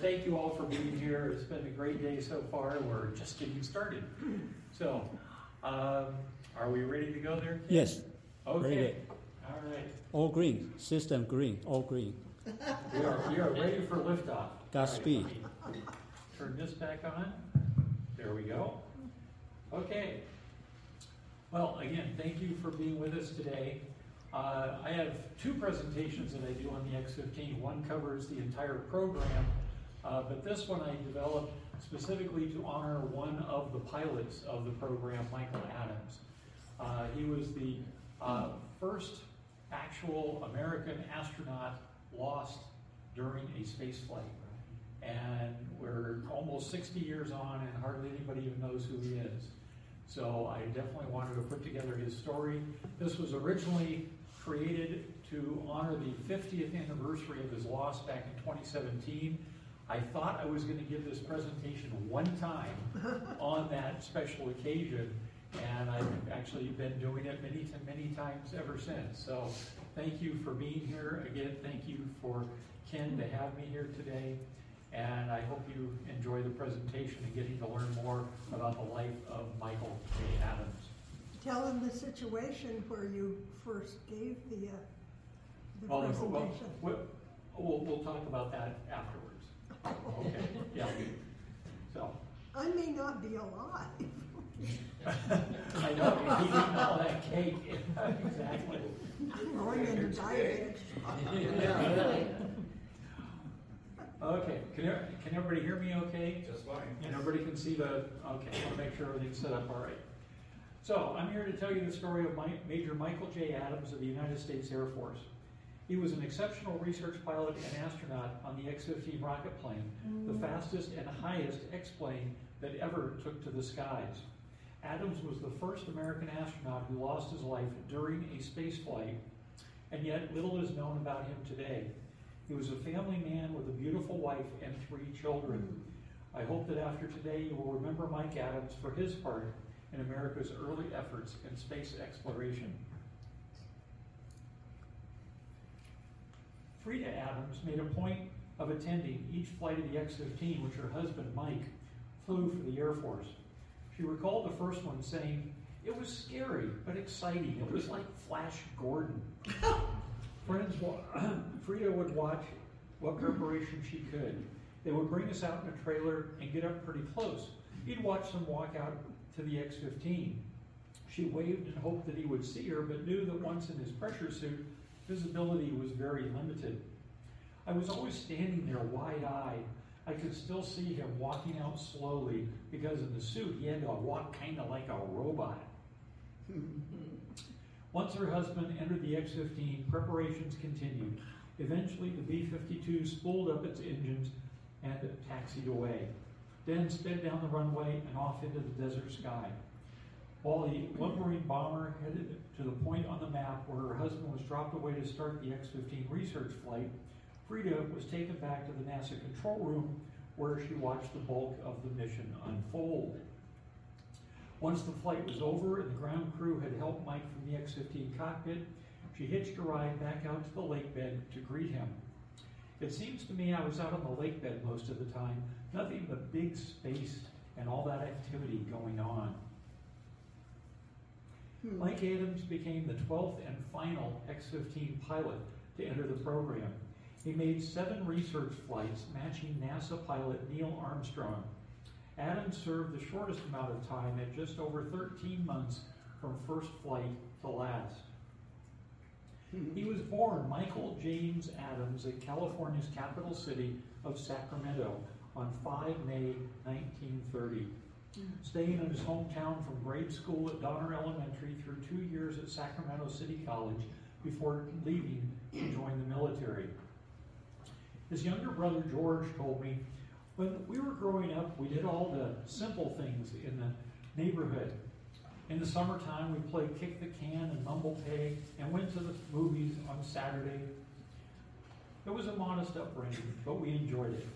thank you all for being here. It's been a great day so far. We're just getting started. So, are we ready to go there, Ken? Yes. Okay. Ready. All right. All green. System green. All green. We are ready for liftoff. Godspeed. Right, turn this back on. There we go. Okay. Well, again, thank you for being with us today. I have two presentations that I do on the X-15. One covers the entire program, but this one I developed specifically to honor one of the pilots of the program, Michael Adams. He was the first actual American astronaut lost during a space flight. And we're almost 60 years on and hardly anybody even knows who he is. So I definitely wanted to put together his story. This was originally created to honor the 50th anniversary of his loss back in 2017. I thought I was going to give this presentation one time on that special occasion, and I've actually been doing it many times ever since. So thank you for being here. Again, thank you for Ken to have me here today. And I hope you enjoy the presentation and getting to learn more about the life of Michael J. Adams. Tell them the situation where you first gave the presentation. We'll talk about that afterwards. Okay. Yeah. So. I may not be alive. I know. He's eating all that cake. Exactly. I'm going into diet. Yeah. Okay, can everybody hear me okay? Just fine. And everybody can see okay, I'll make sure everything's set up all right. So, I'm here to tell you the story of Major Michael J. Adams of the United States Air Force. He was an exceptional research pilot and astronaut on the X-15 rocket plane, the fastest and highest X-plane that ever took to the skies. Adams was the first American astronaut who lost his life during a space flight, and yet little is known about him today. He was a family man with a beautiful wife and 3 children. I hope that after today you will remember Mike Adams for his part in America's early efforts in space exploration. Frida Adams made a point of attending each flight of the X-15, which her husband, Mike, flew for the Air Force. She recalled the first one saying, "It was scary, but exciting. It was like Flash Gordon." Frida would watch what preparation she could. They would bring us out in a trailer and get up pretty close. He'd watch them walk out to the X-15. She waved and hoped that he would see her, but knew that once in his pressure suit, visibility was very limited. "I was always standing there wide-eyed. I could still see him walking out slowly because in the suit he had to walk kind of like a robot." Once her husband entered the X-15, preparations continued. Eventually, the B-52 spooled up its engines and taxied away, then sped down the runway and off into the desert sky, while the lumbering bomber headed to the point on the map where her husband was dropped away to start the X-15 research flight. Frida was taken back to the NASA control room, where she watched the bulk of the mission unfold. Once the flight was over and the ground crew had helped Mike from the X-15 cockpit, she hitched a ride back out to the lake bed to greet him. "It seems to me I was out on the lake bed most of the time, nothing but big space and all that activity going on." Mike Adams became the 12th and final X-15 pilot to enter the program. He made 7 research flights, matching NASA pilot Neil Armstrong. Adams served the shortest amount of time at just over 13 months from first flight to last. He was born Michael James Adams in California's capital city of Sacramento on 5 May 1930. Staying in his hometown from grade school at Donner Elementary through 2 years at Sacramento City College before leaving to join the military. His younger brother George told me, "When we were growing up, we did all the simple things in the neighborhood. In the summertime, we played kick the can and mumble peg and went to the movies on Saturday. It was a modest upbringing, but we enjoyed it."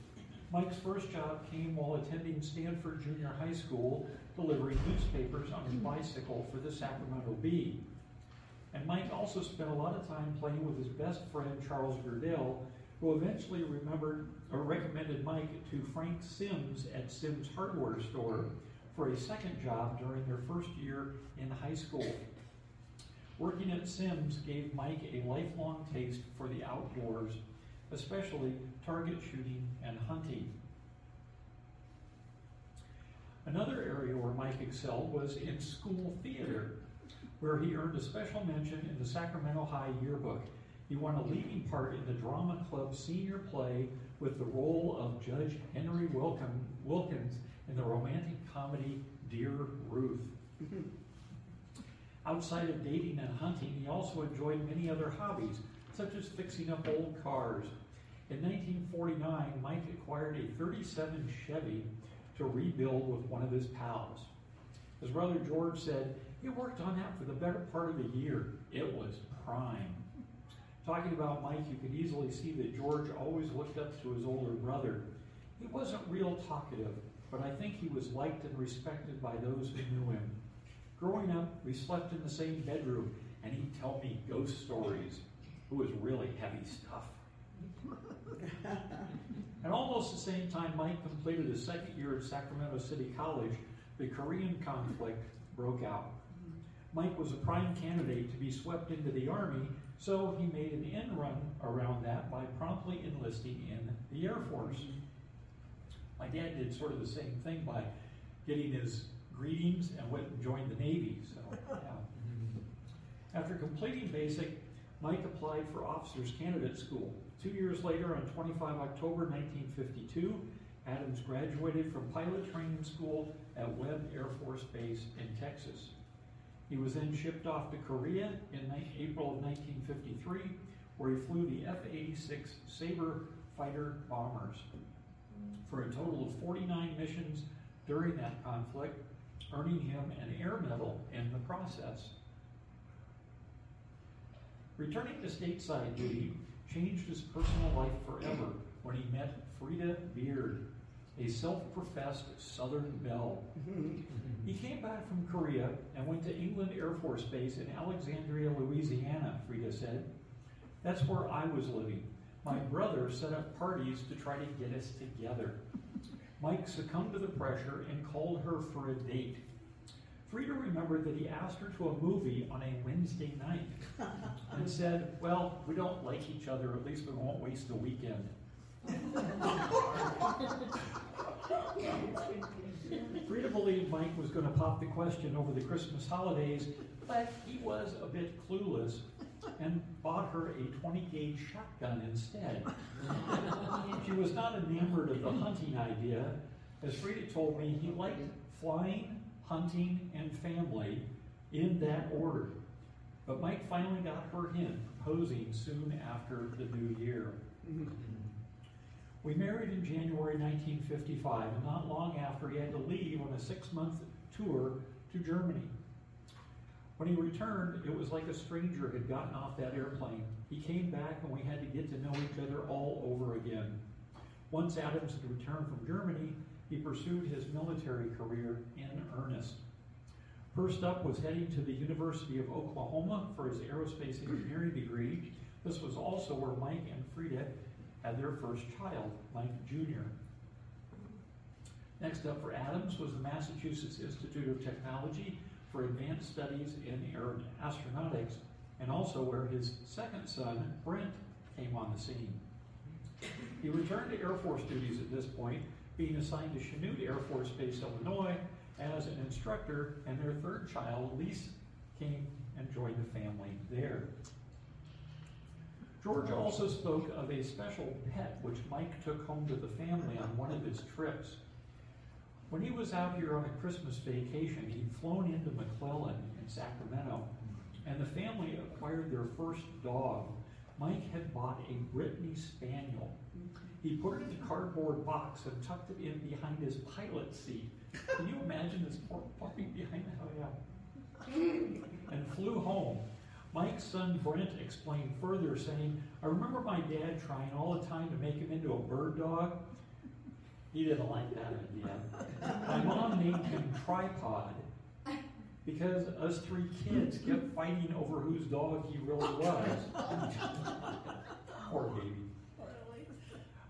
Mike's first job came while attending Stanford Junior High School, delivering newspapers on his bicycle for the Sacramento Bee. And Mike also spent a lot of time playing with his best friend, Charles Gurdell, who eventually recommended Mike to Frank Sims at Sims Hardware Store for a second job during their first year in high school. Working at Sims gave Mike a lifelong taste for the outdoors, especially target shooting and hunting. Another area where Mike excelled was in school theater, where he earned a special mention in the Sacramento High yearbook. He won a leading part in the drama club senior play with the role of Judge Henry Wilkins in the romantic comedy Dear Ruth. Outside of dating and hunting, he also enjoyed many other hobbies, such as fixing up old cars. In 1949, Mike acquired a 37 Chevy to rebuild with one of his pals. His brother George said, he worked on that for the better part of a year. It was prime. Talking about Mike, you could easily see that George always looked up to his older brother. He wasn't real talkative, but I think he was liked and respected by those who knew him. Growing up, we slept in the same bedroom, and he'd tell me ghost stories. It was really heavy stuff. At almost the same time Mike completed his second year at Sacramento City College, the Korean conflict broke out. Mike was a prime candidate to be swept into the Army, so he made an end run around that by promptly enlisting in the Air Force. My dad did sort of the same thing by getting his greetings and went and joined the Navy. So, yeah. After completing basic, Mike applied for Officers Candidate School. 2 years later, on 25 October 1952, Adams graduated from Pilot Training School at Webb Air Force Base in Texas. He was then shipped off to Korea in April of 1953, where he flew the F-86 Sabre fighter bombers. For a total of 49 missions during that conflict, earning him an Air Medal in the process. Returning to stateside duty changed his personal life forever when he met Frida Beard, a self-professed Southern belle. He came back from Korea and went to England Air Force Base in Alexandria, Louisiana, Frida said. That's where I was living. My brother set up parties to try to get us together. Mike succumbed to the pressure and called her for a date. Frida remembered that he asked her to a movie on a Wednesday night and said, well, we don't like each other, at least we won't waste the weekend. Frida believed Mike was going to pop the question over the Christmas holidays, but he was a bit clueless and bought her a 20-gauge shotgun instead. She was not enamored of the hunting idea. As Frida told me, he liked flying, hunting, and family in that order. But Mike finally got her hint, proposing soon after the new year. We married in January 1955, and not long after he had to leave on a 6-month tour to Germany. When he returned, it was like a stranger had gotten off that airplane. He came back and we had to get to know each other all over again. Once Adams had returned from Germany, he pursued his military career in earnest. First up was heading to the University of Oklahoma for his aerospace engineering degree. This was also where Mike and Frida had their first child, Mike Jr. Next up for Adams was the Massachusetts Institute of Technology for Advanced Studies in Astronautics, and also where his second son, Brent, came on the scene. He returned to Air Force duties at this point, being assigned to Chanute Air Force Base, Illinois, as an instructor, and their third child, Elise, came and joined the family there. George also spoke of a special pet which Mike took home to the family on one of his trips. When he was out here on a Christmas vacation, he'd flown into McClellan in Sacramento, and the family acquired their first dog. Mike had bought a Brittany Spaniel. He put it in a cardboard box and tucked it in behind his pilot seat. Can you imagine this poor puppy behind that? Oh, yeah. And flew home. Mike's son, Brent, explained further, saying, I remember my dad trying all the time to make him into a bird dog. He didn't like that idea. My mom named him Tripod because us three kids kept fighting over whose dog he really was. Poor baby.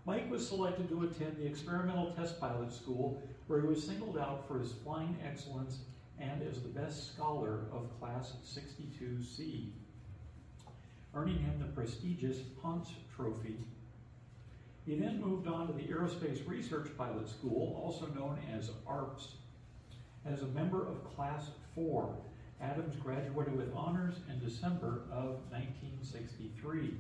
Mike was selected to attend the Experimental Test Pilot School, where he was singled out for his flying excellence and as the best scholar of Class 62C, earning him the prestigious Hunt's Trophy. He then moved on to the Aerospace Research Pilot School, also known as ARPS. As a member of Class 4, Adams graduated with honors in December of 1963.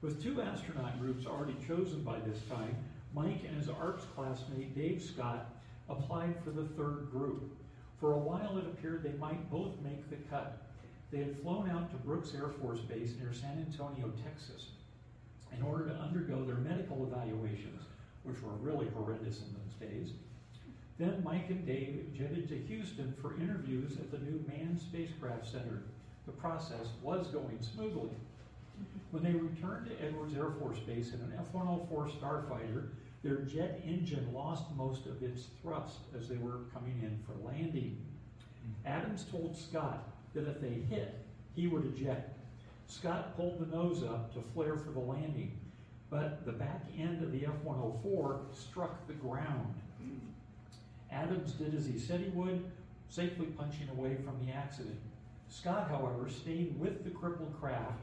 With two astronaut groups already chosen by this time, Mike and his ARPS classmate Dave Scott applied for the third group. For a while it appeared they might both make the cut. They had flown out to Brooks Air Force Base near San Antonio, Texas, in order to undergo their medical evaluations, which were really horrendous in those days. Then Mike and Dave jetted to Houston for interviews at the new Manned Spacecraft Center. The process was going smoothly. When they returned to Edwards Air Force Base in an F-104 Starfighter, their jet engine lost most of its thrust as they were coming in for landing. Adams told Scott that if they hit, he would eject. Scott pulled the nose up to flare for the landing, but the back end of the F-104 struck the ground. Adams did as he said he would, safely punching away from the accident. Scott, however, stayed with the crippled craft,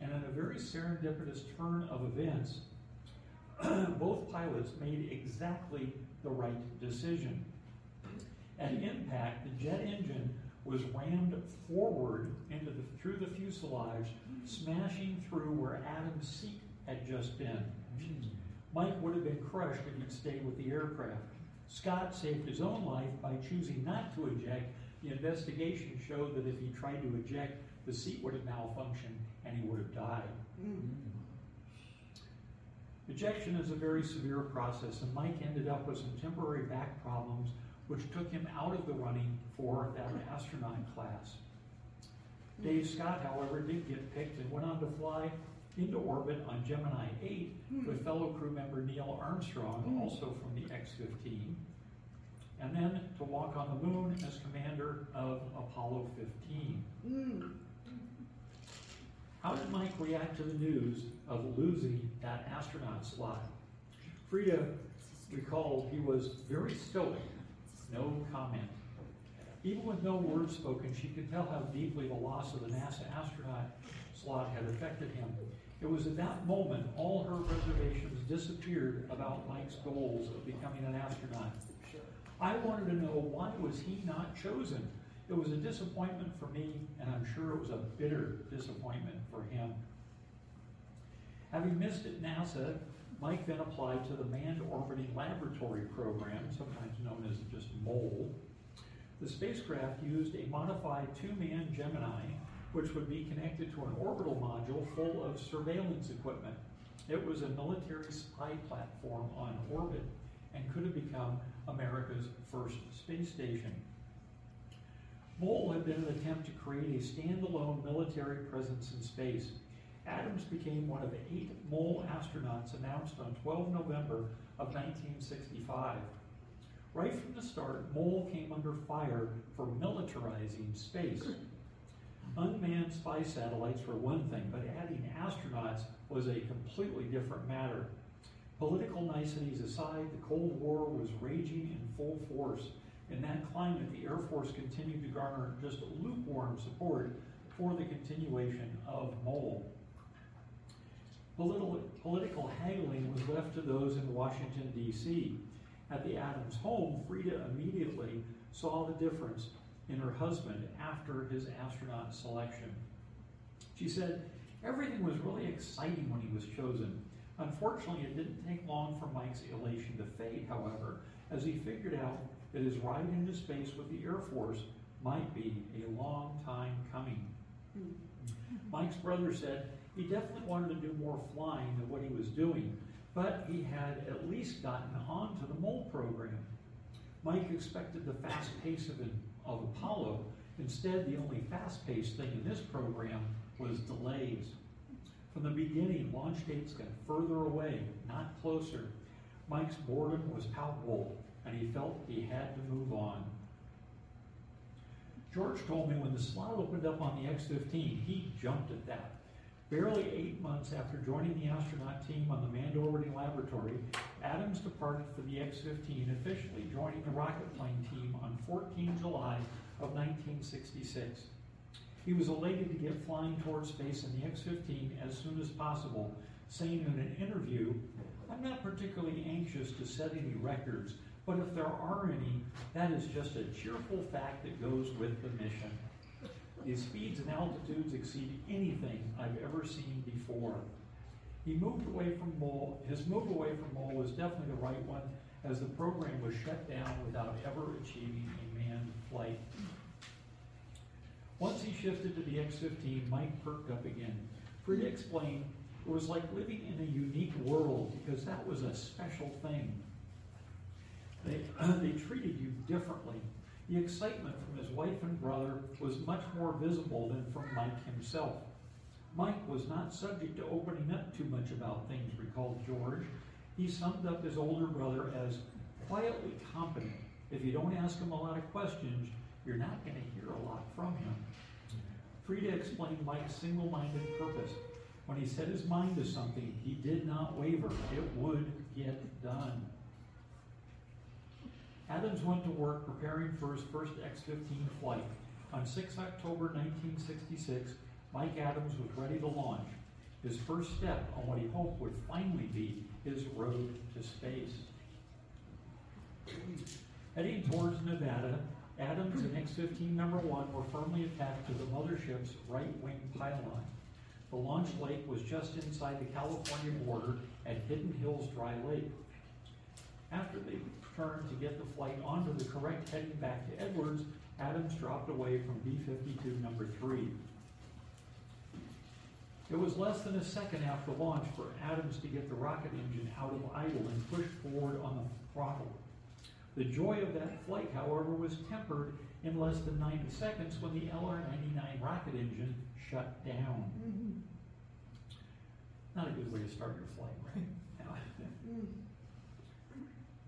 and in a very serendipitous turn of events, both pilots made exactly the right decision. At impact, the jet engine was rammed forward through the fuselage, smashing through where Adams' seat had just been. Mike would have been crushed if he'd stayed with the aircraft. Scott saved his own life by choosing not to eject. The investigation showed that if he tried to eject, the seat would have malfunctioned and he would have died. Ejection is a very severe process, and Mike ended up with some temporary back problems, which took him out of the running for that astronaut class. Dave Scott, however, did get picked and went on to fly into orbit on Gemini 8 with fellow crew member Neil Armstrong, also from the X-15, and then to walk on the moon as commander of Apollo 15. How did Mike react to the news of losing that astronaut slot? Frida recalled he was very stoic, no comment. Even with no words spoken, she could tell how deeply the loss of the NASA astronaut slot had affected him. It was at that moment all her reservations disappeared about Mike's goals of becoming an astronaut. I wanted to know, why was he not chosen? It was a disappointment for me, and I'm sure it was a bitter disappointment for him. Having missed at NASA, Mike then applied to the Manned Orbiting Laboratory program, sometimes known as just MOLE. The spacecraft used a modified two-man Gemini, which would be connected to an orbital module full of surveillance equipment. It was a military spy platform on orbit and could have become America's first space station. MOLE had been an attempt to create a standalone military presence in space. Adams became one of 8 MOLE astronauts announced on 12 November of 1965. Right from the start, MOLE came under fire for militarizing space. Unmanned spy satellites were one thing, but adding astronauts was a completely different matter. Political niceties aside, the Cold War was raging in full force. In that climate, the Air Force continued to garner just lukewarm support for the continuation of MOLE. Political haggling was left to those in Washington, D.C. At the Adams home, Frida immediately saw the difference in her husband after his astronaut selection. She said, "Everything was really exciting when he was chosen. Unfortunately, it didn't take long for Mike's elation to fade, however, as he figured out that his ride into space with the Air Force might be a long time coming." Mike's brother said he definitely wanted to do more flying than what he was doing, but he had at least gotten onto the MOLE program. Mike expected the fast pace of Apollo. Instead, the only fast-paced thing in this program was delays. From the beginning, launch dates got further away, not closer. Mike's boredom was palpable, and he felt he had to move on. George told me when the slot opened up on the X-15, he jumped at that. Barely 8 months after joining the astronaut team on the Manned Orbiting Laboratory, Adams departed for the X-15, officially joining the rocket plane team on 14 July of 1966. He was elated to get flying toward space in the X-15 as soon as possible, saying in an interview, "I'm not particularly anxious to set any records, but if there are any, that is just a cheerful fact that goes with the mission. His speeds and altitudes exceed anything I've ever seen before." His move away from Mole was definitely the right one, as the program was shut down without ever achieving a manned flight. Once he shifted to the X-15, Mike perked up again. Frida explained, "It was like living in a unique world, because that was a special thing. They treated you differently." The excitement from his wife and brother was much more visible than from Mike himself. "Mike was not subject to opening up too much about things," recalled George. He summed up his older brother as quietly competent. "If you don't ask him a lot of questions, you're not going to hear a lot from him." Frida explained Mike's single-minded purpose. When he set his mind to something, he did not waver. It would get done. Adams went to work preparing for his first X-15 flight. On 6 October 1966, Mike Adams was ready to launch, his first step on what he hoped would finally be his road to space. Heading towards Nevada, Adams and X-15 number 1 were firmly attached to the mothership's right wing pylon. The launch lake was just inside the California border at Hidden Hills Dry Lake. After they turned to get the flight onto the correct heading back to Edwards, Adams dropped away from B-52 number 3. It was less than a second after launch for Adams to get the rocket engine out of idle and push forward on the throttle. The joy of that flight, however, was tempered in less than 90 seconds when the LR-99 rocket engine shut down. Not a good way to start your flight, right?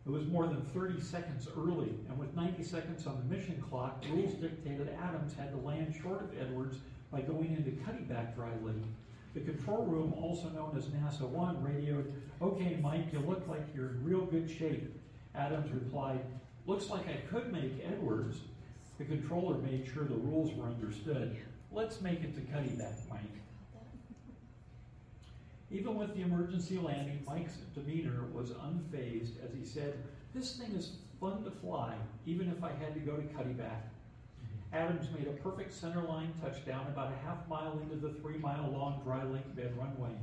It was more than 30 seconds early, and with 90 seconds on the mission clock, rules dictated Adams had to land short of Edwards by going into Cuddyback Dry Lake. The control room, also known as NASA 1, radioed, "Okay, Mike, you look like you're in real good shape." Adams replied, "Looks like I could make Edwards." The controller made sure the rules were understood. "Let's make it to Cuddyback, Mike." Even with the emergency landing, Mike's demeanor was unfazed as he said, "This thing is fun to fly, even if I had to go to Cuddyback." Adams made a perfect centerline touchdown about a half mile into the 3-mile-long dry lake bed runway.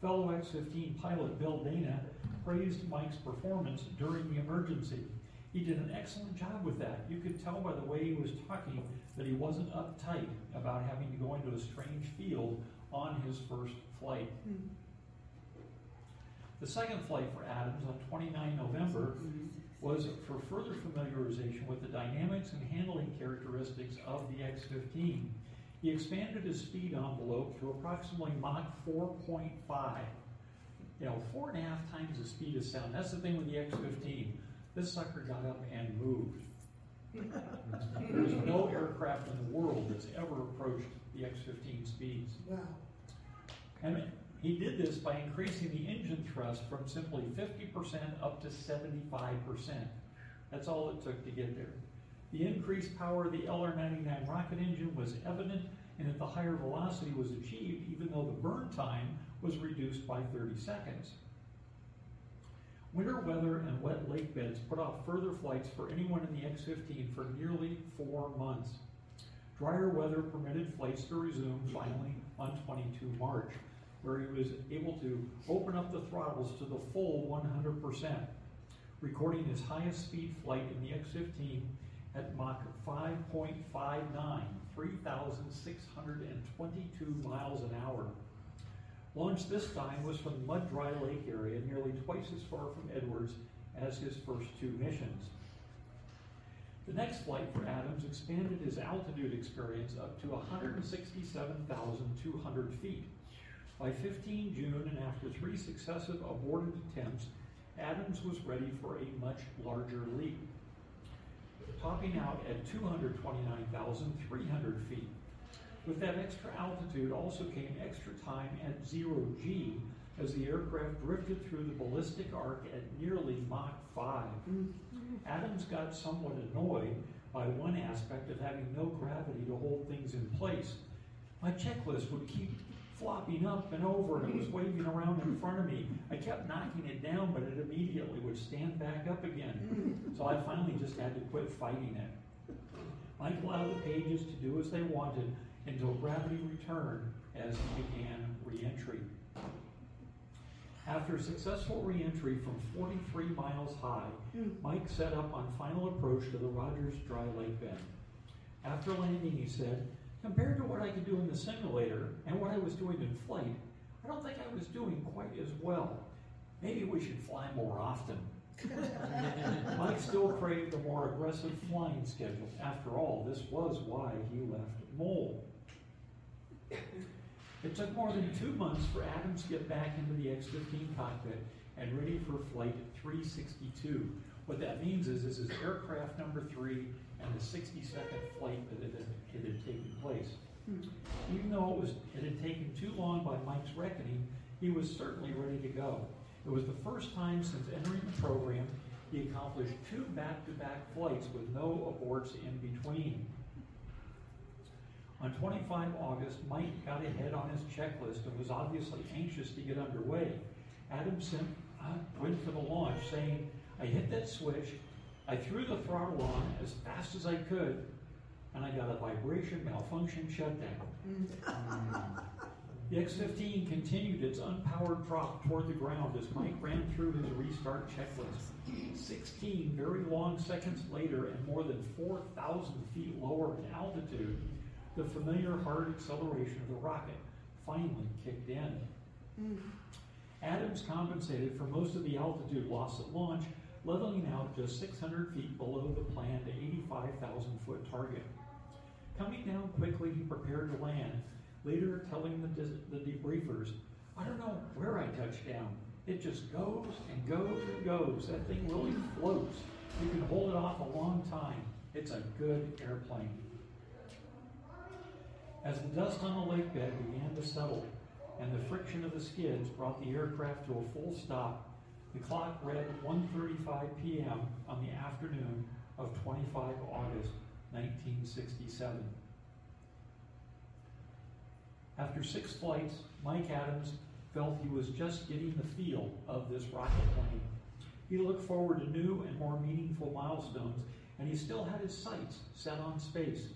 Fellow X-15 pilot Bill Dana praised Mike's performance during the emergency. "He did an excellent job with that. You could tell by the way he was talking that he wasn't uptight about having to go into a strange field on his first flight." The second flight for Adams on 29 November was for further familiarization with the dynamics and handling characteristics of the X-15. He expanded his speed envelope to approximately Mach 4.5. You know, 4.5 times the speed of sound. That's the thing with the X-15. This sucker got up and moved. There's no aircraft in the world that's ever approached the X-15 speeds. Wow. And he did this by increasing the engine thrust from simply 50% up to 75%. That's all it took to get there. The increased power of the LR-99 rocket engine was evident, and that the higher velocity was achieved even though the burn time was reduced by 30 seconds. Winter weather and wet lake beds put off further flights for anyone in the X-15 for nearly 4 months. Drier weather permitted flights to resume finally on 22 March, where he was able to open up the throttles to the full 100%, recording his highest speed flight in the X-15 at Mach 5.59, 3,622 miles an hour. Launch this time was from the Mud Dry Lake area, nearly twice as far from Edwards as his first two missions. The next flight for Adams expanded his altitude experience up to 167,200 feet. By 15 June, and after 3 successive aborted attempts, Adams was ready for a much larger leap, topping out at 229,300 feet. With that extra altitude also came extra time at 0G as the aircraft drifted through the ballistic arc at nearly Mach 5. Adams got somewhat annoyed by one aspect of having no gravity to hold things in place. My checklist would keep flopping up and over, and it was waving around in front of me. I kept knocking it down, but it immediately would stand back up again. So I finally just had to quit fighting it. Mike allowed the pages to do as they wanted until gravity returned as he began re-entry. After successful re-entry from 43 miles high, Mike set up on final approach to the Rogers Dry Lake Bend. After landing, he said, "Compared to what I could do in the simulator and what I was doing in flight, I don't think I was doing quite as well. Maybe we should fly more often." Mike still craved a more aggressive flying schedule. After all, this was why he left Mole. It took more than 2 months for Adams to get back into the X-15 cockpit and ready for flight 362. What that means is this is aircraft number 3 and the 62nd flight that it had taken place. Even though it had taken too long by Mike's reckoning, he was certainly ready to go. It was the first time since entering the program he accomplished 2 back-to-back flights with no aborts in between. On 25 August, Mike got ahead on his checklist and was obviously anxious to get underway. Adams went for the launch, saying, "I hit that switch, I threw the throttle on as fast as I could, and I got a vibration malfunction shutdown." The X-15 continued its unpowered drop toward the ground as Mike ran through his restart checklist. 16 very long seconds later and more than 4,000 feet lower in altitude, the familiar hard acceleration of the rocket finally kicked in. Adams compensated for most of the altitude loss at launch, leveling out just 600 feet below the planned 85,000-foot target. Coming down quickly, he prepared to land, later telling the debriefers, "I don't know where I touched down. It just goes and goes and goes. That thing really floats. You can hold it off a long time. It's a good airplane." As the dust on the lake bed began to settle and the friction of the skids brought the aircraft to a full stop, the clock read 1:35 p.m. on the afternoon of 25 August, 1967. After 6 flights, Mike Adams felt he was just getting the feel of this rocket plane. He looked forward to new and more meaningful milestones, and he still had his sights set on space.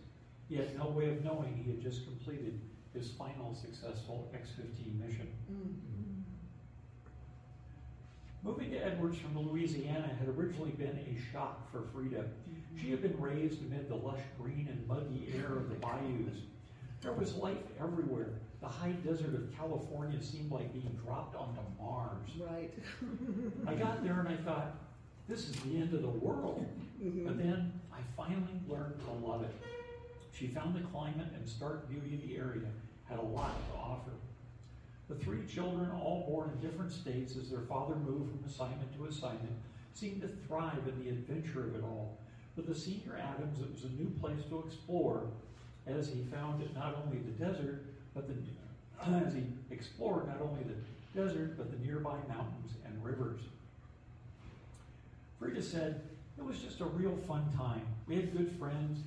He had no way of knowing he had just completed his final successful X-15 mission. Moving to Edwards from Louisiana had originally been a shock for Frida. She had been raised amid the lush green and muggy air of the bayous. There was life everywhere. The high desert of California seemed like being dropped onto Mars. Right. I got there and I thought, this is the end of the world. But then I finally learned to love it. She found the climate and stark beauty of the area had a lot to offer. The 3 children, all born in different states as their father moved from assignment to assignment, seemed to thrive in the adventure of it all. For the senior Adams, it was a new place to explore, as he found not only the desert, but the nearby mountains and rivers. Frida said, "It was just a real fun time. We had good friends.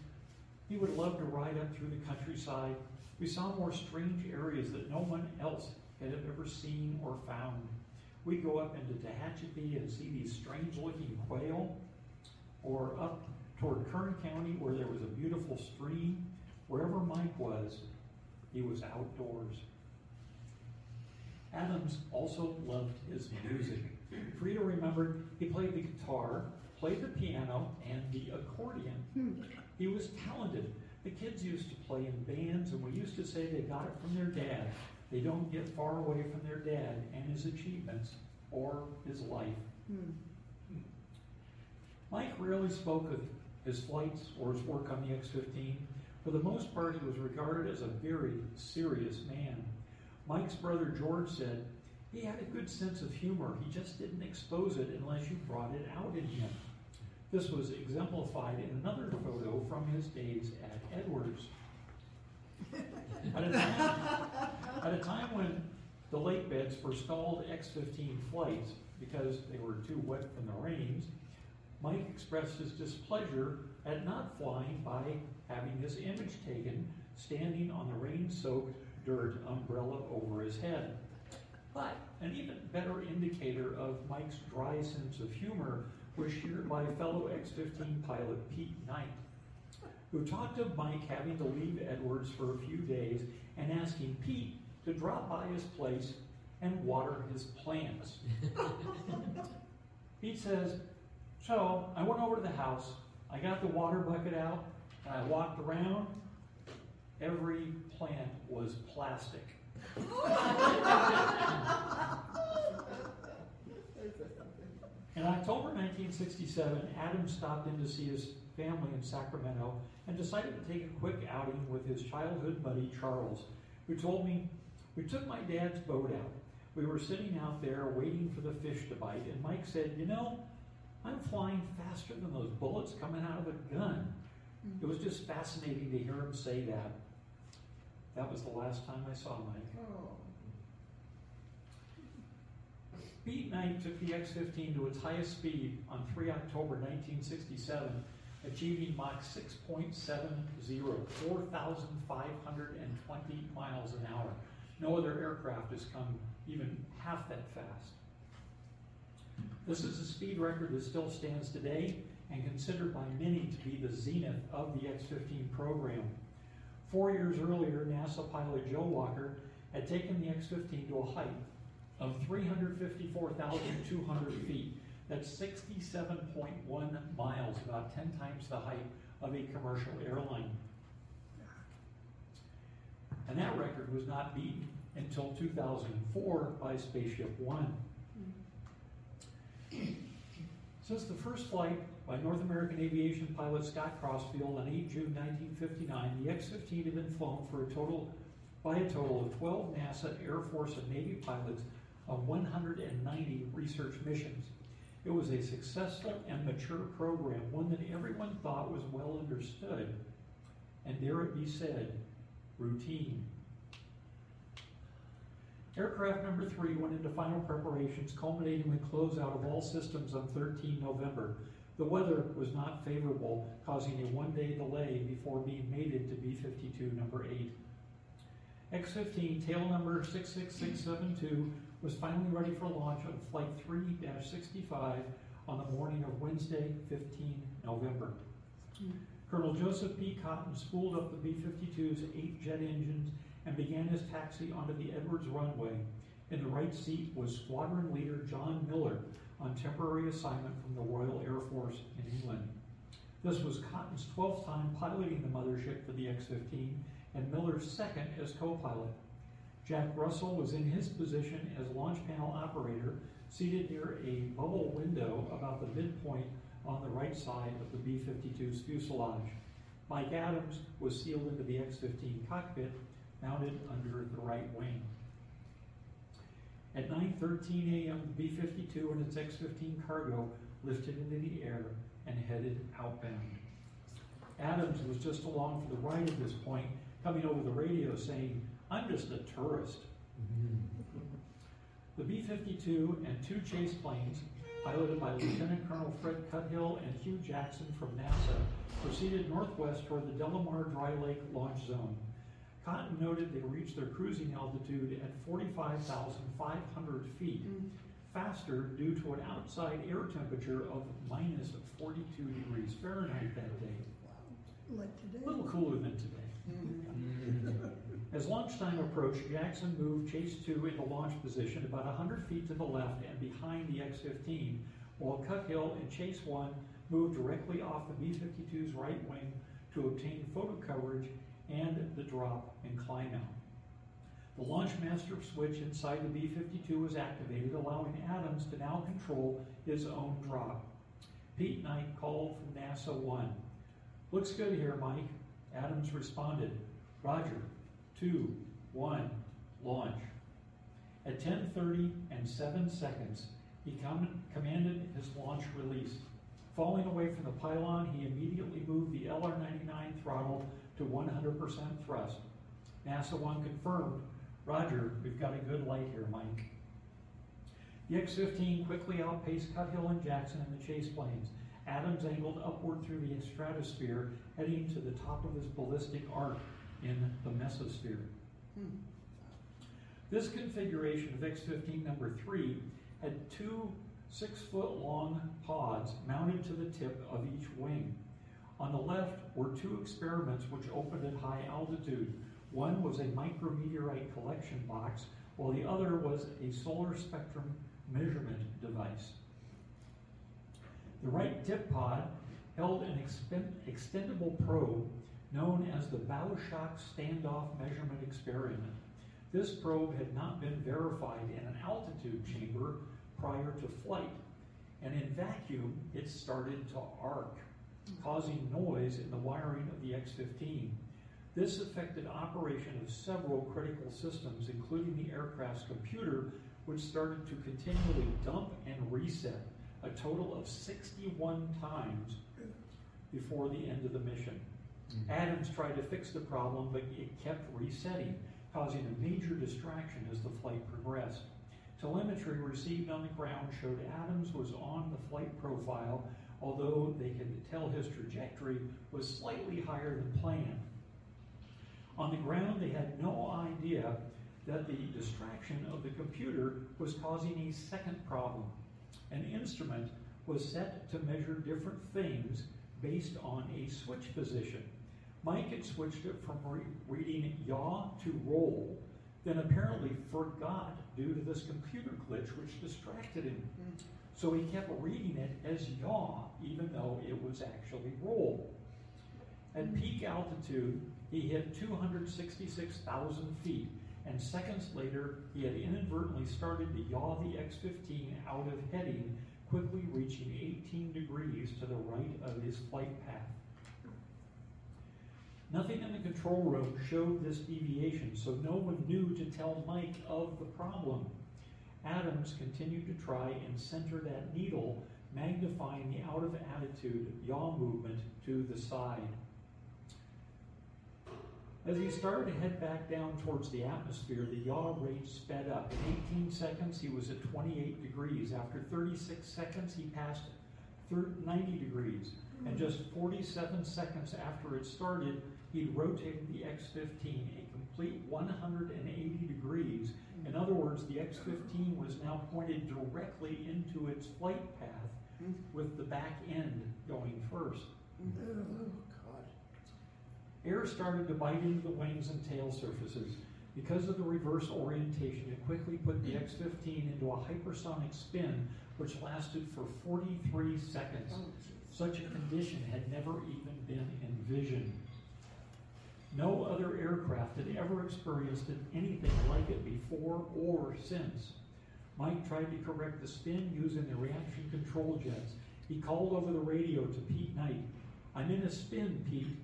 He would love to ride up through the countryside. We saw more strange areas that no one else had ever seen or found. We go up into Tehachapi and see these strange-looking quail, or up toward Kern County where there was a beautiful stream. Wherever Mike was, he was outdoors." Adams also loved his music. Frida remembered he played the guitar, played the piano, and the accordion. He was talented. The kids used to play in bands, and we used to say they got it from their dad. They don't get far away from their dad and his achievements or his life. Mike rarely spoke of his flights or his work on the X-15. For the most part, he was regarded as a very serious man. Mike's brother George said he had a good sense of humor. He just didn't expose it unless you brought it out in him. This was exemplified in another photo from his days at Edwards. At a time when the lake beds for stalled X-15 flights, because they were too wet from the rains, Mike expressed his displeasure at not flying by having his image taken standing on the rain-soaked dirt umbrella over his head. But an even better indicator of Mike's dry sense of humor was shared by fellow X-15 pilot Pete Knight, who talked of Mike having to leave Edwards for a few days and asking Pete to drop by his place and water his plants. Pete says, "So I went over to the house, I got the water bucket out, and I walked around. Every plant was plastic." In October 1967, Adams stopped in to see his family in Sacramento and decided to take a quick outing with his childhood buddy Charles, who told me, "We took my dad's boat out. We were sitting out there waiting for the fish to bite, and Mike said, 'You know, I'm flying faster than those bullets coming out of a gun.'" It was just fascinating to hear him say that. That was the last time I saw Mike. Oh. Pete Knight took the X-15 to its highest speed on 3 October 1967, achieving Mach 6.70, 4,520 miles an hour. No other aircraft has come even half that fast. This is a speed record that still stands today and considered by many to be the zenith of the X-15 program. 4 years earlier, NASA pilot Joe Walker had taken the X-15 to a height of 354,200 feet. That's 67.1 miles, about 10 times the height of a commercial airline. And that record was not beaten until 2004 by Spaceship One. Since the first flight by North American aviation pilot Scott Crossfield on 8 June 1959, the X-15 had been flown by a total of 12 NASA, Air Force, and Navy pilots on 190 research missions. It was a successful and mature program, one that everyone thought was well understood, and dare it be said, routine. Aircraft number 3 went into final preparations, culminating with closeout of all systems on 13 November. The weather was not favorable, causing a one-day delay before being mated to B-52 number 8. X-15, tail number 66672, was finally ready for launch on flight 3-65 on the morning of Wednesday, 15 November. Colonel Joseph P. Cotton spooled up the B-52's 8 jet engines and began his taxi onto the Edwards runway. In the right seat was Squadron Leader John Miller on temporary assignment from the Royal Air Force in England. This was Cotton's 12th time piloting the mothership for the X-15 and Miller's second as co-pilot. Jack Russell was in his position as launch panel operator, seated near a bubble window about the midpoint on the right side of the B-52's fuselage. Mike Adams was sealed into the X-15 cockpit, mounted under the right wing. At 9:13 a.m., the B-52 and its X-15 cargo lifted into the air and headed outbound. Adams was just along for the ride at this point, coming over the radio saying, "I'm just a tourist." The B-52 and two chase planes, piloted by Lieutenant Colonel Fred Cudhill and Hugh Jackson from NASA, proceeded northwest toward the Delamar Dry Lake launch zone. Cotton noted they reached their cruising altitude at 45,500 feet, faster due to an outside air temperature of minus 42 degrees Fahrenheit that day. Wow. Like today. A little cooler than today. As lunchtime approached, Jackson moved Chase 2 into launch position about 100 feet to the left and behind the X-15, while Cuthill and Chase 1 moved directly off the B-52's right wing to obtain photo coverage and the drop and climb out. The launch master switch inside the B-52 was activated, allowing Adams to now control his own drop. Pete Knight called from NASA 1. "Looks good here, Mike." Adams responded, "Roger, 2, 1, launch." At 10:30 and 7 seconds, he commanded his launch release. Falling away from the pylon, he immediately moved the LR-99 throttle to 100% thrust. NASA-1 confirmed, Roger, we've got a good light here, Mike. The X-15 quickly outpaced Cuthill and Jackson in the chase planes. Adams angled upward through the stratosphere, heading to the top of his ballistic arc in the mesosphere. This configuration of X-15 number 3 had two 6-foot-long pods mounted to the tip of each wing. On the left were two experiments which opened at high altitude. One was a micrometeorite collection box, while the other was a solar spectrum measurement device. The right tip pod held an extendable probe known as the bow shock standoff measurement experiment. This probe had not been verified in an altitude chamber prior to flight, and in vacuum, it started to arc, causing noise in the wiring of the X-15. This affected operation of several critical systems, including the aircraft's computer, which started to continually dump and reset a total of 61 times before the end of the mission. Adams tried to fix the problem, but it kept resetting, causing a major distraction as the flight progressed. Telemetry received on the ground showed Adams was on the flight profile, although they could tell his trajectory was slightly higher than planned. On the ground, they had no idea that the distraction of the computer was causing a second problem. An instrument was set to measure different things based on a switch position. Mike had switched it from reading yaw to roll, then apparently forgot due to this computer glitch which distracted him. So he kept reading it as yaw, even though it was actually roll. At peak altitude, he hit 266,000 feet, and seconds later, he had inadvertently started to yaw the X-15 out of heading, quickly reaching 18 degrees to the right of his flight path. Nothing in the control room showed this deviation, so no one knew to tell Mike of the problem. Adams continued to try and center that needle, magnifying the out-of-attitude yaw movement to the side. As he started to head back down towards the atmosphere, the yaw rate sped up. In 18 seconds, he was at 28 degrees. After 36 seconds, he passed 90 degrees. And just 47 seconds after it started, he rotated the X-15 a complete 180 degrees. In other words, the X-15 was now pointed directly into its flight path, with the back end going first. Air started to bite into the wings and tail surfaces. Because of the reverse orientation, it quickly put the X-15 into a hypersonic spin, which lasted for 43 seconds. Such a condition had never even been envisioned. No other aircraft had ever experienced anything like it before or since. Mike tried to correct the spin using the reaction control jets. He called over the radio to Pete Knight. "I'm in a spin, Pete."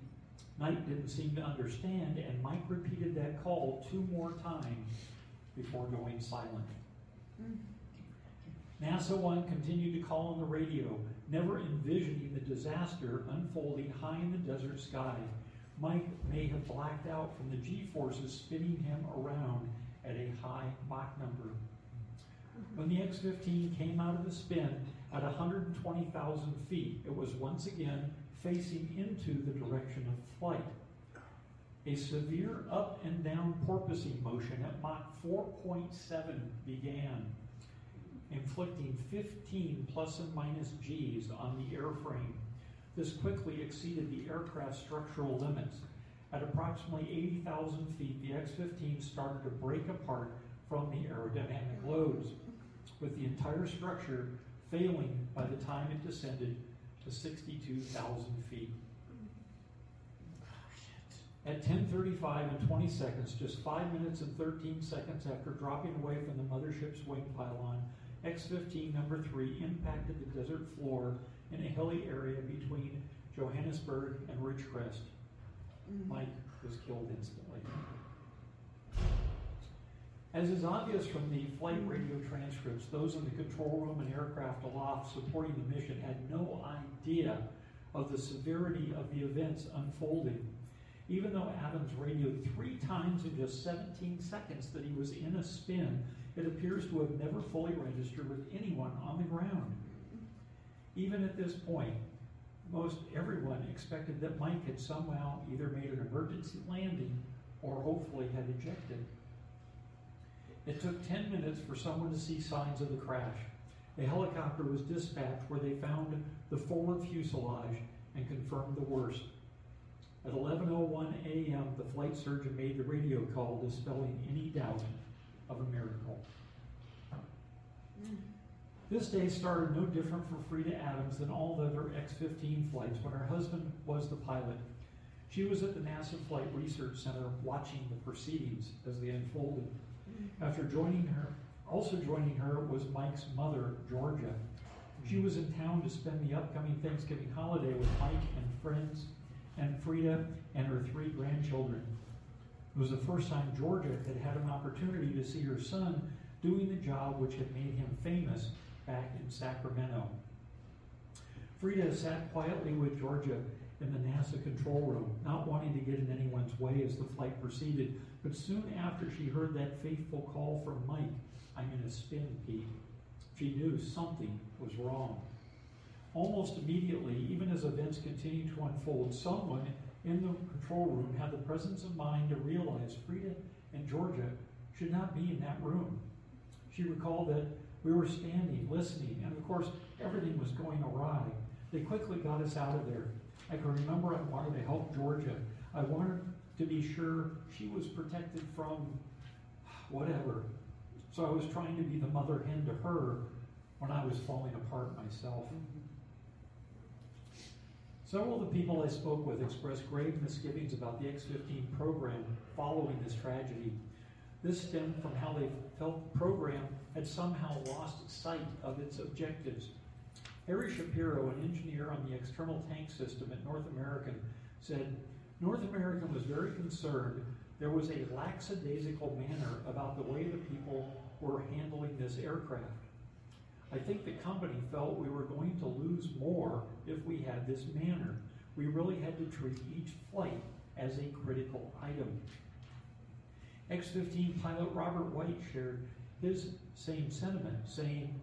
Knight didn't seem to understand, and Mike repeated that call 2 more times before going silent. NASA-1 continued to call on the radio, never envisioning the disaster unfolding high in the desert sky. Mike may have blacked out from the G-forces spinning him around at a high Mach number. When the X-15 came out of the spin at 120,000 feet, it was once again facing into the direction of flight. A severe up and down porpoising motion at Mach 4.7 began, inflicting 15 plus and minus Gs on the airframe. This quickly exceeded the aircraft's structural limits. At approximately 80,000 feet, the X-15 started to break apart from the aerodynamic loads, with the entire structure failing by the time it descended to 62,000 feet. At 10:35 and 20 seconds, just 5 minutes and 13 seconds after dropping away from the mothership's wing pylon, X-15 number 3 impacted the desert floor in a hilly area between Johannesburg and Ridgecrest. Mike was killed instantly. As is obvious from the flight radio transcripts, those in the control room and aircraft aloft supporting the mission had no idea of the severity of the events unfolding. even though Adams radioed 3 times in just 17 seconds that he was in a spin, it appears to have never fully registered with anyone on the ground. Even at this point, most everyone expected that Mike had somehow either made an emergency landing or hopefully had ejected. It took 10 minutes for someone to see signs of the crash. A helicopter was dispatched where they found the forward fuselage and confirmed the worst. At 11:01 a.m., the flight surgeon made the radio call, dispelling any doubt of a miracle. This day started no different for Frida Adams than all the other X-15 flights when her husband was the pilot. She was at the NASA Flight Research Center watching the proceedings as they unfolded. Also joining her was Mike's mother, Georgia. She was in town to spend the upcoming Thanksgiving holiday with Mike and friends, and Frida and her 3 grandchildren. It was the first time Georgia had had an opportunity to see her son doing the job which had made him famous back in Sacramento. Frida sat quietly with Georgia in the NASA control room, not wanting to get in anyone's way as the flight proceeded, but soon after she heard that fateful call from Mike, "I'm in a spin, Pete," she knew something was wrong. Almost immediately, even as events continued to unfold, someone in the control room had the presence of mind to realize Frida and Georgia should not be in that room. She recalled that we were standing, listening, and of course, everything was going awry. They quickly got us out of there. I can remember I wanted to help Georgia. I wanted to be sure she was protected from whatever. So I was trying to be the mother hen to her when I was falling apart myself. Several of the people I spoke with expressed grave misgivings about the X-15 program following this tragedy. This stemmed from how they felt the program had somehow lost sight of its objectives. Harry Shapiro, an engineer on the external tank system at North American, said, "North American was very concerned there was a lackadaisical manner about the way the people were handling this aircraft. I think the company felt we were going to lose more if we had this manner. We really had to treat each flight as a critical item." X-15 pilot Robert White shared his same sentiment, saying,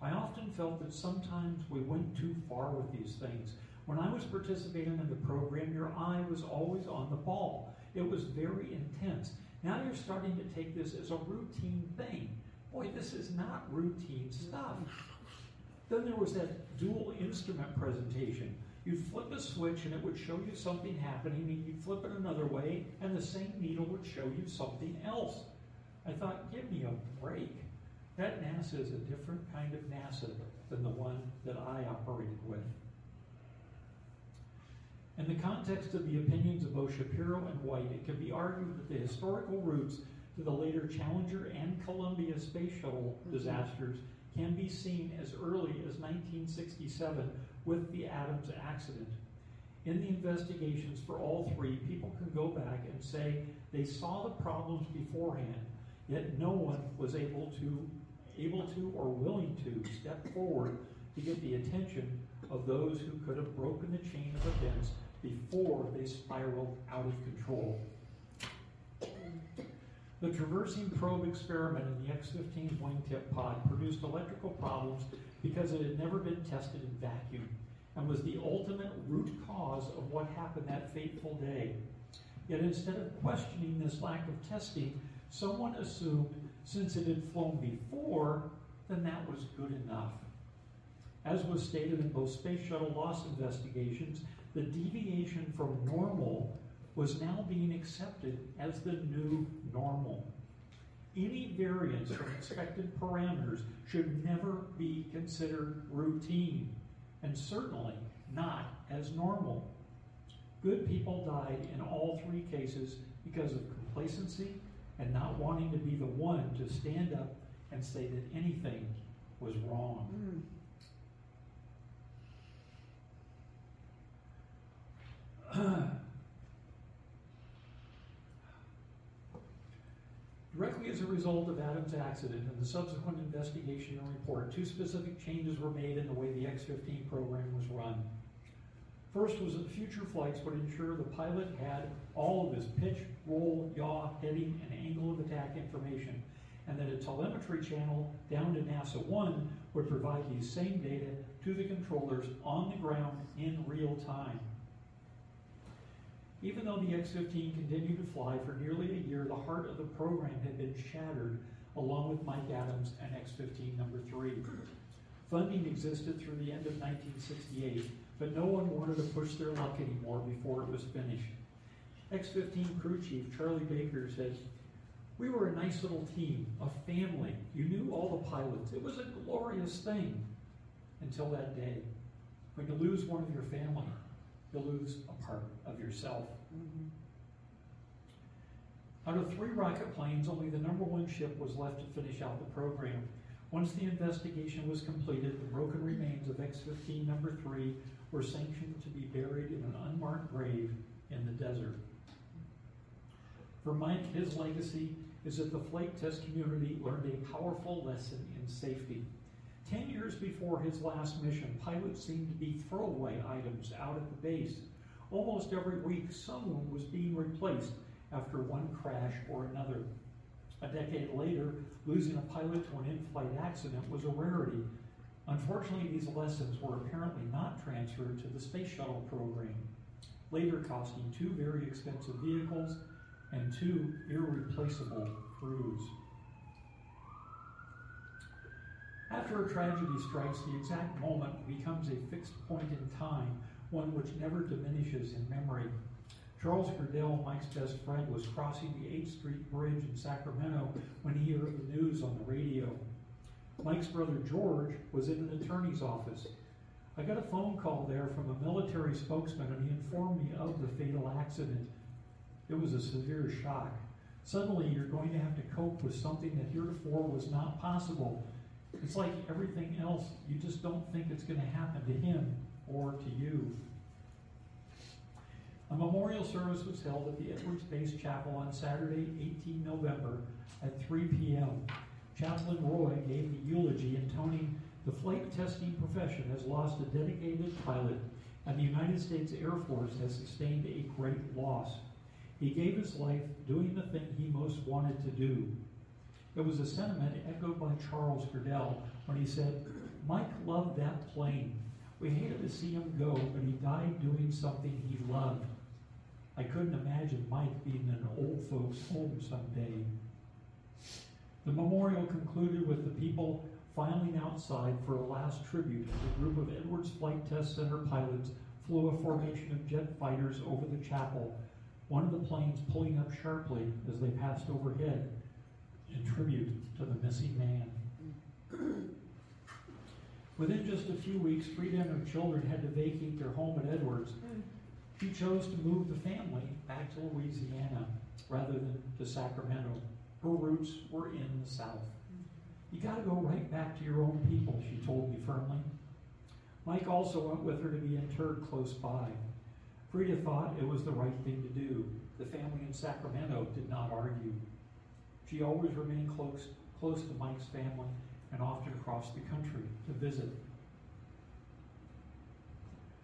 "I often felt that sometimes we went too far with these things. When I was participating in the program, your eye was always on the ball. It was very intense. Now you're starting to take this as a routine thing. Boy, this is not routine stuff." Then there was that dual instrument presentation. You'd flip a switch and it would show you something happening, and you'd flip it another way and the same needle would show you something else. I thought, give me a break. That NASA is a different kind of NASA than the one that I operated with. In the context of the opinions of both Shapiro and White, it can be argued that the historical roots to the later Challenger and Columbia space shuttle disasters can be seen as early as 1967 with the Adams accident. In the investigations for all three, people can go back and say they saw the problems beforehand, yet no one was able to or willing to step forward to get the attention of those who could have broken the chain of events before they spiraled out of control. The traversing probe experiment in the X-15's wingtip pod produced electrical problems because it had never been tested in vacuum and was the ultimate root cause of what happened that fateful day. Yet instead of questioning this lack of testing, someone assumed since it had flown before, then that was good enough. As was stated in both space shuttle loss investigations, the deviation from normal was now being accepted as the new normal. Any variance from expected parameters should never be considered routine, and certainly not as normal. Good people died in all three cases because of complacency and not wanting to be the one to stand up and say that anything was wrong. Directly as a result of Adams' accident and the subsequent investigation and report, 2 specific changes were made in the way the X-15 program was run. First was that future flights would ensure the pilot had all of his pitch, roll, yaw, heading, and angle of attack information, and that a telemetry channel down to NASA 1 would provide these same data to the controllers on the ground in real time. Even though the X-15 continued to fly for nearly a year, the heart of the program had been shattered, along with Mike Adams and X-15 number 3. Funding existed through the end of 1968, but no one wanted to push their luck anymore before it was finished. X-15 crew chief Charlie Baker said, "We were a nice little team, a family. You knew all the pilots. It was a glorious thing. Until that day. When you lose one of your family, you lose a part of yourself." Out of 3 rocket planes, only the number 1 ship was left to finish out the program. Once the investigation was completed, the broken remains of X-15 number 3 were sanctioned to be buried in an unmarked grave in the desert. For Mike, his legacy is that the flight test community learned a powerful lesson in safety. 10 years before his last mission, pilots seemed to be throwaway items out at the base. Almost every week, someone was being replaced after one crash or another. A decade later, losing a pilot to an in-flight accident was a rarity. Unfortunately, these lessons were apparently not transferred to the space shuttle program, later costing 2 very expensive vehicles and 2 irreplaceable crews. After a tragedy strikes, the exact moment becomes a fixed point in time, one which never diminishes in memory. Charles Gurdell, Mike's best friend, was crossing the 8th Street Bridge in Sacramento when he heard the news on the radio. Mike's brother George was in an attorney's office. "I got a phone call there from a military spokesman, and he informed me of the fatal accident. It was a severe shock. Suddenly, you're going to have to cope with something that heretofore was not possible. It's like everything else, you just don't think it's going to happen to him or to you." A memorial service was held at the Edwards Base Chapel on Saturday, 18 November at 3 p.m. Chaplain Roy gave the eulogy, intoning, "The flight testing profession has lost a dedicated pilot, and the United States Air Force has sustained a great loss. He gave his life doing the thing he most wanted to do." It was a sentiment echoed by Charles Gurdell when he said, "Mike loved that plane. We hated to see him go, but he died doing something he loved. I couldn't imagine Mike being in an old folks' home someday." The memorial concluded with the people filing outside for a last tribute as a group of Edwards Flight Test Center pilots flew a formation of jet fighters over the chapel, one of the planes pulling up sharply as they passed overhead, in tribute to the missing man. Within just a few weeks, Frida and her children had to vacate their home at Edwards. She chose to move the family back to Louisiana rather than to Sacramento. Her roots were in the South. "You gotta go right back to your own people," she told me firmly. Mike also went with her to be interred close by. Frida thought it was the right thing to do. The family in Sacramento did not argue. She always remained close to Mike's family and often crossed the country to visit.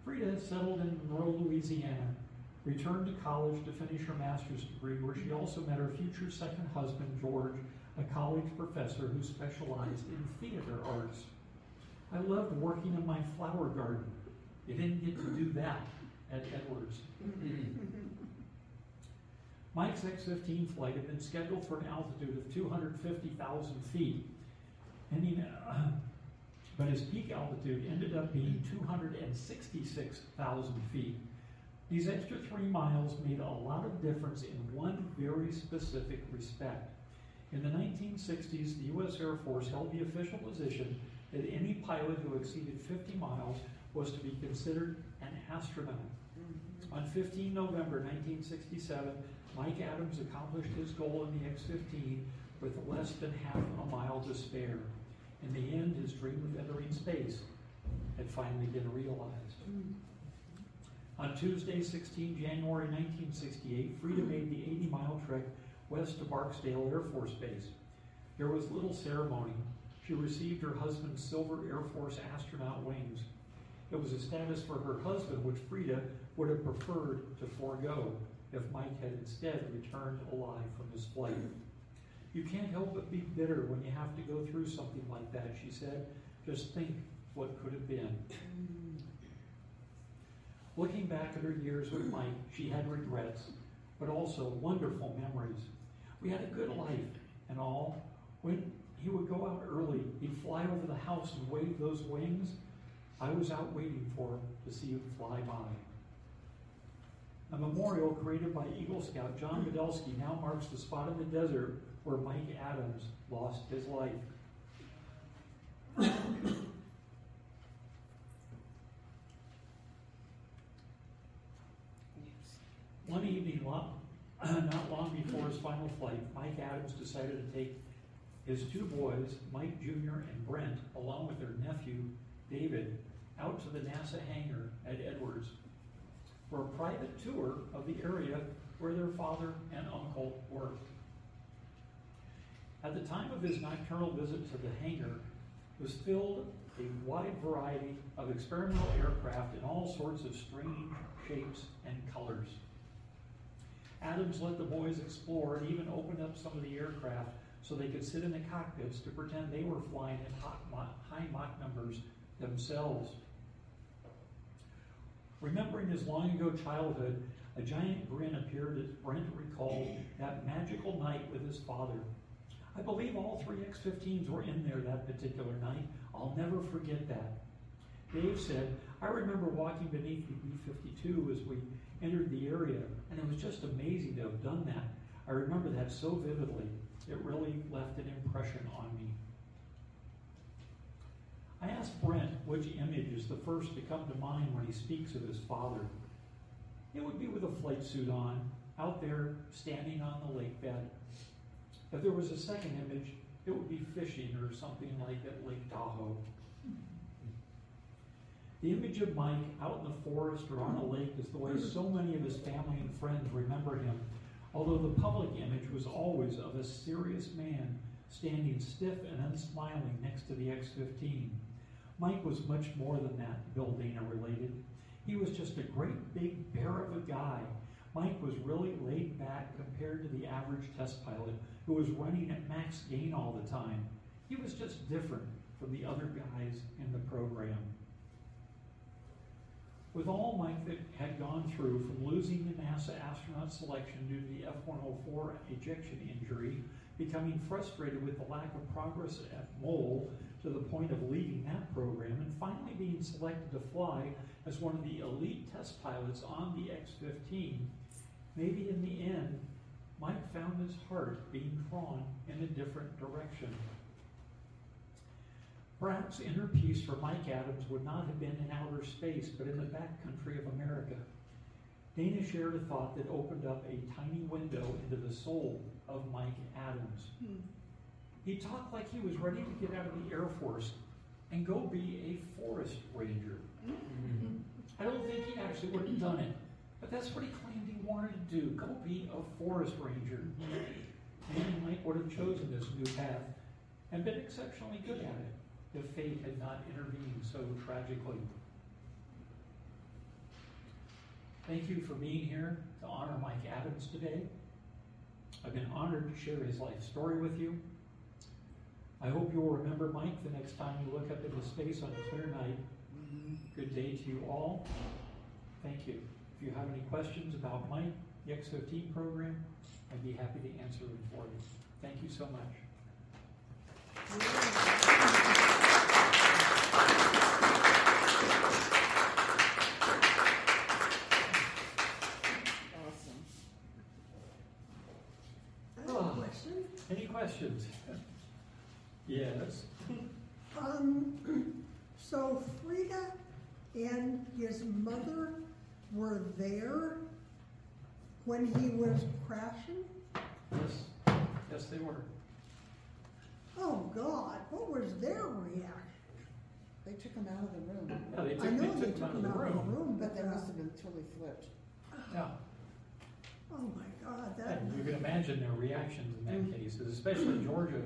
Frida settled in Monroe, Louisiana, returned to college to finish her master's degree, where she also met her future second husband, George, a college professor who specialized in theater arts. "I loved working in my flower garden. You didn't get to do that at Edwards." Mike's X-15 flight had been scheduled for an altitude of 250,000 feet, but his peak altitude ended up being 266,000 feet. These extra 3 miles made a lot of difference in one very specific respect. In the 1960s, the U.S. Air Force held the official position that any pilot who exceeded 50 miles was to be considered an astronaut. On 15 November 1967, Mike Adams accomplished his goal in the X-15 with less than half a mile to spare. In the end, his dream of entering space had finally been realized. On Tuesday, 16 January 1968, Frida made the 80-mile trek west to Barksdale Air Force Base. There was little ceremony. She received her husband's silver Air Force astronaut wings. It was a status for her husband, which Frida would have preferred to forego if Mike had instead returned alive from his flight. You can't help but be bitter when you have to go through something like that, she said. Just think what could have been. Looking back at her years with Mike, she had regrets, but also wonderful memories. We had a good life and all. When he would go out early, he'd fly over the house and wave those wings. I was out waiting for him to see him fly by. A memorial created by Eagle Scout John Modelsky now marks the spot in the desert where Mike Adams lost his life. One evening, not long before his final flight, Mike Adams decided to take his two boys, Mike Jr. and Brent, along with their nephew, David, out to the NASA hangar at Edwards for a private tour of the area where their father and uncle worked. At the time of his nocturnal visit to the hangar was filled a wide variety of experimental aircraft in all sorts of strange shapes and colors. Adams let the boys explore and even opened up some of the aircraft so they could sit in the cockpits to pretend they were flying in high Mach numbers themselves. Remembering his long ago childhood, a giant grin appeared as Brent recalled that magical night with his father. I believe all three X-15s were in there that particular night. I'll never forget that. Dave said, I remember walking beneath the B-52 as we entered the area, and it was just amazing to have done that. I remember that so vividly. It really left an impression on me. I asked Brent which image is the first to come to mind when he speaks of his father. It would be with a flight suit on, out there standing on the lake bed. If there was a second image, it would be fishing or something like at Lake Tahoe. The image of Mike out in the forest or on a lake is the way so many of his family and friends remember him, although the public image was always of a serious man standing stiff and unsmiling next to the X-15. Mike was much more than that, Bill Dana related. He was just a great big bear of a guy. Mike was really laid back compared to the average test pilot who was running at max gain all the time. He was just different from the other guys in the program. With all Mike that had gone through, from losing the NASA astronaut selection due to the F-104 ejection injury, becoming frustrated with the lack of progress at Mole to the point of leaving that program, and finally being selected to fly as one of the elite test pilots on the X-15, maybe in the end, Mike found his heart being drawn in a different direction. Perhaps inner peace for Mike Adams would not have been in outer space, but in the backcountry of America. Dana shared a thought that opened up a tiny window into the soul of Mike Adams. He talked like he was ready to get out of the Air Force and go be a forest ranger. I don't think he actually would have done it, but that's what he claimed he wanted to do, go be a forest ranger. Maybe Mike would have chosen this new path and been exceptionally good at it, if fate had not intervened so tragically. Thank you for being here to honor Mike Adams today. I've been honored to share his life story with you. I hope you'll remember Mike the next time you look up into space on a clear night. Good day to you all. Thank you. If you have any questions about Mike, the X-15 program, I'd be happy to answer them for you. Thank you so much. Any questions? Yes. So Frida and his mother were there when he was crashing? Yes. Yes, they were. Oh, God. What was their reaction? They took him out of the room. Yeah, they took him out of the room, but they must have been totally flipped. Yeah. Oh my God! And you can imagine their reactions in that case, especially Georgia,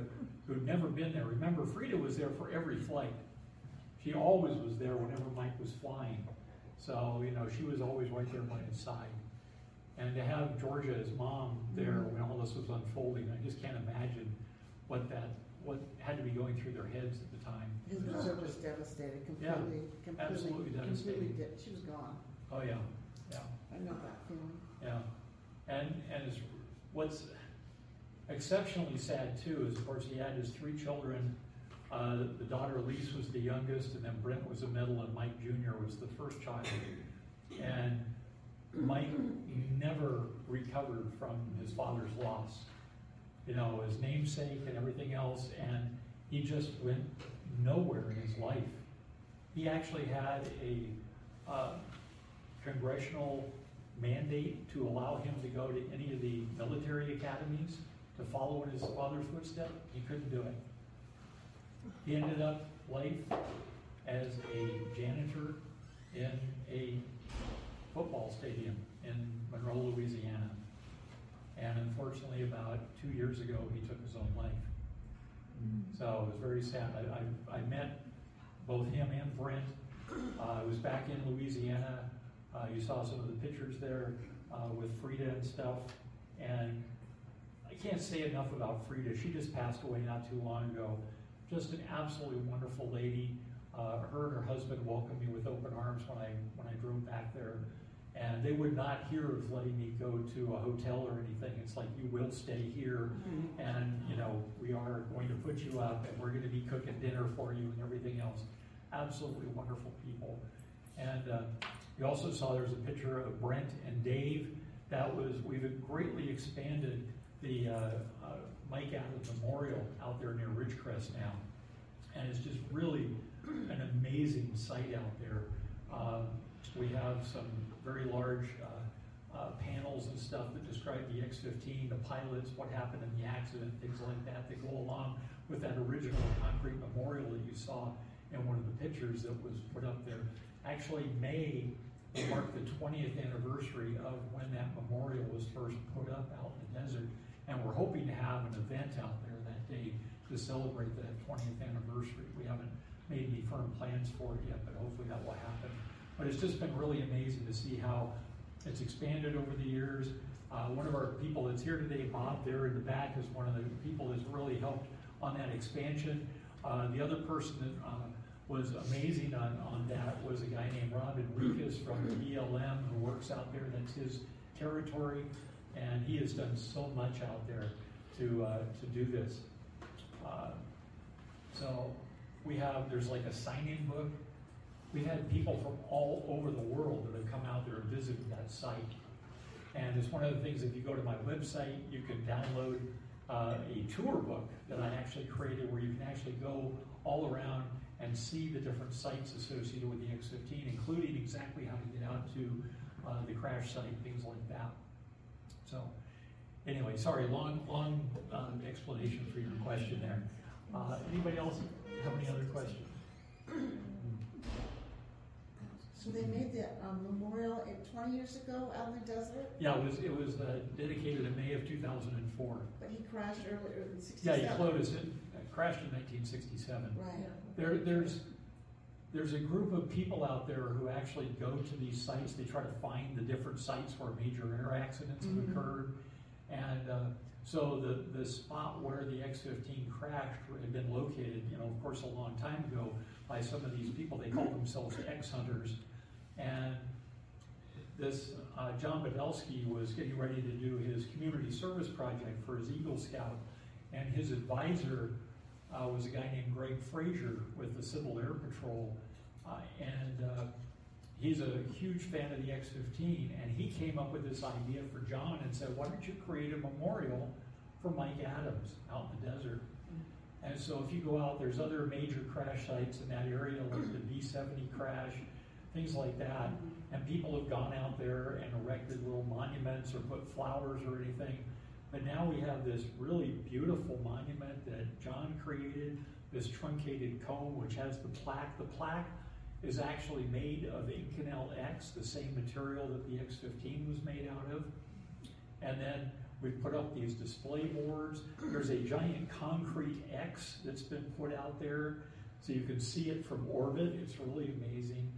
who'd never been there. Remember, Frida was there for every flight. she always was there whenever Mike was flying. So, you know, she was always right there by his side. And to have Georgia as mom there when all this was unfolding, I just can't imagine what had to be going through their heads at the time. His mother was devastated, completely devastated. She was gone. Oh yeah, yeah. I know that feeling. Yeah, and it's, what's exceptionally sad too is, of course, he had his three children. The daughter Elise was the youngest, and then Brent was the middle, and Mike Jr. was the first child. And Mike never recovered from his father's loss. You know, his namesake and everything else, and he just went nowhere in his life. He actually had a congressional mandate to allow him to go to any of the military academies to follow in his father's footsteps. He couldn't do it. He ended up life as a janitor in a football stadium in Monroe, Louisiana. And unfortunately, about 2 years ago, he took his own life. So it was very sad. I met both him and Brent. I was back in Louisiana. You saw some of the pictures there with Frida and stuff. And I can't say enough about Frida. She just passed away not too long ago. Just an absolutely wonderful lady. Her and her husband welcomed me with open arms when I drove back there. And they would not hear of letting me go to a hotel or anything. It's like, you will stay here, and you know, we are going to put you up, and we're going to be cooking dinner for you and everything else. Absolutely wonderful people. And you also saw there's a picture of Brent and Dave. We've greatly expanded the Mike Adams Memorial out there near Ridgecrest now. And it's just really an amazing sight out there. We have some very large panels and stuff that describe the X-15, the pilots, what happened in the accident, things like that, that go along with that original concrete memorial that you saw in one of the pictures that was put up there. Actually, May will mark the 20th anniversary of when that memorial was first put up out in the desert, and we're hoping to have an event out there that day to celebrate that 20th anniversary. We haven't made any firm plans for it yet, but hopefully that will happen. But it's just been really amazing to see how it's expanded over the years. One of our people that's here today, Bob, there in the back, is one of the people that's really helped on that expansion. The other person that was amazing on that was a guy named Rob Enriquez from BLM, who works out there. That's his territory, and he has done so much out there to do this. So there's like a sign-in book. We've had people from all over the world that have come out there and visited that site. And it's one of the things, if you go to my website, you can download a tour book that I actually created, where you can actually go all around and see the different sites associated with the X-15, including exactly how to get out to the crash site, things like that. So anyway, sorry, long explanation for your question there. Anybody else have any other questions? So they made the memorial 20 years ago out in the desert? Yeah, it was dedicated in May of 2004. But he crashed earlier in 67. Yeah, he crashed in 1967. Right. There's a group of people out there who actually go to these sites. They try to find the different sites where major air accidents have occurred. And so the spot where the X-15 crashed had been located, you know, of course, a long time ago by some of these people. They call themselves X-Hunters. And this John Modelsky was getting ready to do his community service project for his Eagle Scout, and his advisor was a guy named Greg Frazier with the Civil Air Patrol, and he's a huge fan of the X-15, and he came up with this idea for John and said, why don't you create a memorial for Mike Adams out in the desert? And so if you go out, there's other major crash sites in that area, like the B-70 crash, things like that. And people have gone out there and erected little monuments or put flowers or anything. But now we have this really beautiful monument that John created, this truncated cone, which has the plaque. The plaque is actually made of Inconel X, the same material that the X-15 was made out of. And then we've put up these display boards. There's a giant concrete X that's been put out there. So you can see it from orbit. It's really amazing.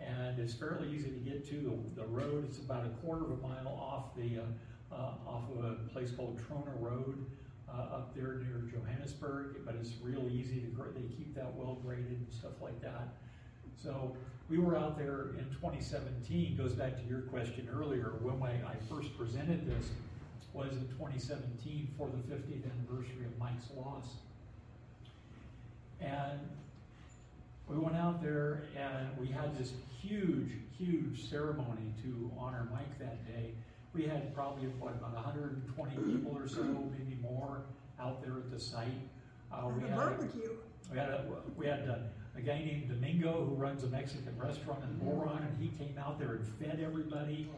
And it's fairly easy to get to. The road is about a quarter of a mile off the off of a place called Trona Road up there near Johannesburg, but it's real easy to. They keep that well graded and stuff like that. So we were out there in 2017. Goes back to your question earlier. When I first presented this was in 2017 for the 50th anniversary of Mike's loss, and we went out there and we had this huge, huge ceremony to honor Mike that day. We had probably about 120 people or so, maybe more, out there at the site. We had a guy named Domingo who runs a Mexican restaurant in Boron, and he came out there and fed everybody.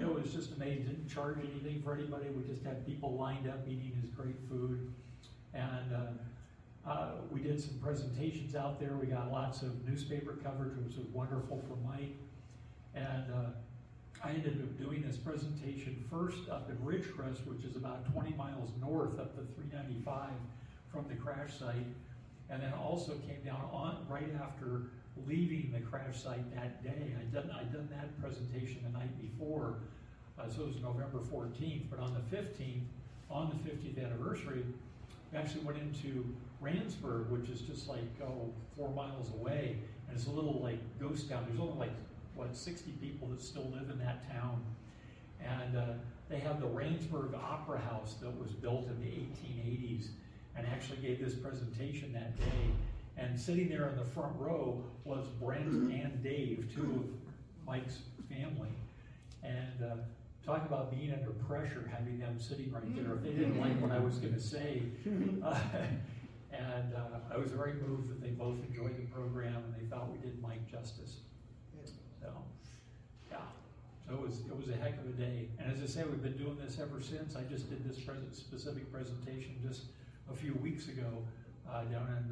It was just amazing. Didn't charge anything for anybody. We just had people lined up eating his great food, and we did some presentations out there. We got lots of newspaper coverage, which was wonderful for Mike. And I ended up doing this presentation first up in Ridgecrest, which is about 20 miles north up the 395 from the crash site. And then also came down on right after leaving the crash site that day. I'd done that presentation the night before, so it was November 14th. But on the 15th, on the 50th anniversary, we actually went into Randsburg, which is just like 4 miles away, and it's a little like ghost town. There's only like 60 people that still live in that town, and they have the Randsburg Opera House that was built in the 1880s, and actually gave this presentation that day. And sitting there in the front row was Brent and Dave, two of Mike's family, and talk about being under pressure, having them sitting right there. If they didn't like what I was going to say. And I was very moved that they both enjoyed the program and they thought we did Mike justice. So, yeah. So it was a heck of a day. And as I say, we've been doing this ever since. I just did this specific presentation just a few weeks ago down in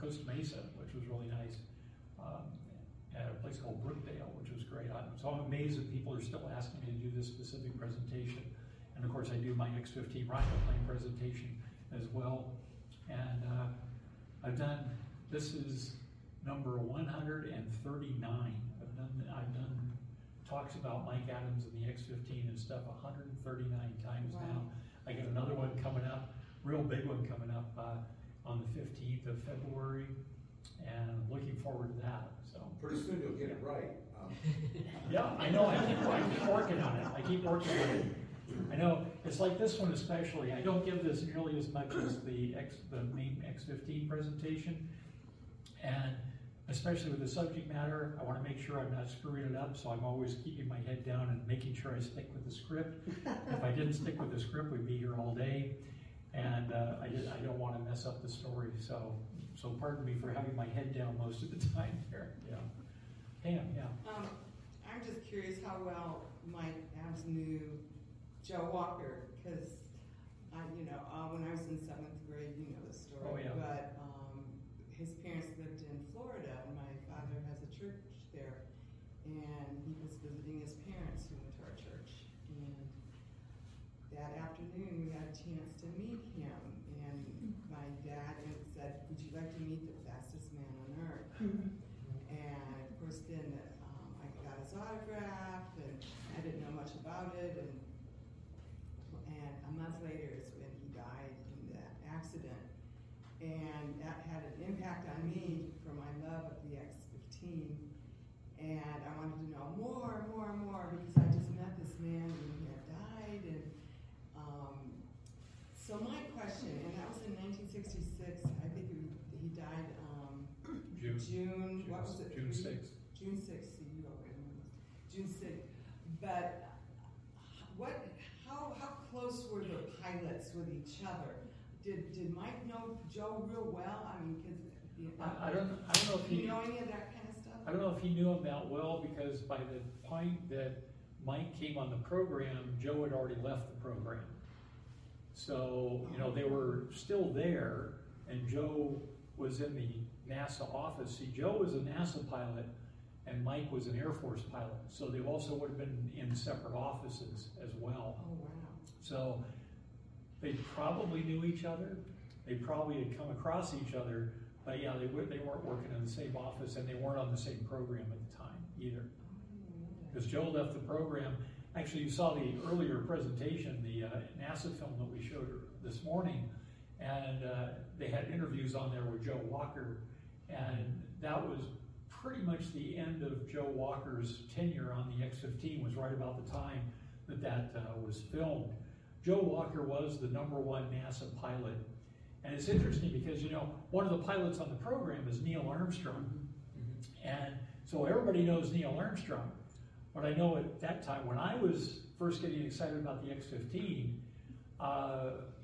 Costa Mesa, which was really nice, at a place called Brookdale, which was great. So I'm amazed that people are still asking me to do this specific presentation. And of course, I do my X-15 rocket plane presentation as well. And this is number 139. I've done talks about Mike Adams and the X-15 and stuff 139 times now. I got another one coming up, real big one coming up on the 15th of February, and I'm looking forward to that. So pretty soon you'll get it right. Yeah, I know. I keep working on it. I know, it's like this one especially. I don't give this nearly as much as the main X-15 presentation. And especially with the subject matter, I want to make sure I'm not screwing it up, so I'm always keeping my head down and making sure I stick with the script. If I didn't stick with the script, we'd be here all day. And I don't want to mess up the story, so pardon me for having my head down most of the time here. Yeah. Pam, yeah. I'm just curious how well Mike Adams knew Joe Walker, because when I was in 7th grade, you know the story. Oh, yeah. But his parents lived in Florida, and my father has a church there, and he was visiting his parents who went to our church. And that afternoon, we had a chance to meet him, and my dad said, "Would you like to meet the fastest man on earth?" And of course, then I got his autograph, and I didn't know much about it, and a month later is when he died in that accident. And that had an impact on me for my love of the X-15. And I wanted to know more, because I just met this man when he had died. And so my question, and that was in 1966, I think he died June, what was it? June 6th. June 6th, so you already remember. June 6th. But how close were the pilots with each other? Did Mike know Joe real well? I mean, I don't know if he knew any of that kind of stuff. I don't know if he knew him that well, because by the point that Mike came on the program, Joe had already left the program. So they were still there, and Joe was in the NASA office. See, Joe was a NASA pilot, and Mike was an Air Force pilot. So they also would have been in separate offices as well. Oh, wow. So they probably knew each other. They probably had come across each other, But yeah, they weren't working in the same office, and they weren't on the same program at the time either. Because Joe left the program. Actually, you saw the earlier presentation, the NASA film that we showed this morning, and they had interviews on there with Joe Walker, and that was pretty much the end of Joe Walker's tenure on the X-15, was right about the time that was filmed. Joe Walker was the #1 NASA pilot. And it's interesting because, you know, one of the pilots on the program is Neil Armstrong. And so everybody knows Neil Armstrong. But I know at that time, when I was first getting excited about the X-15, you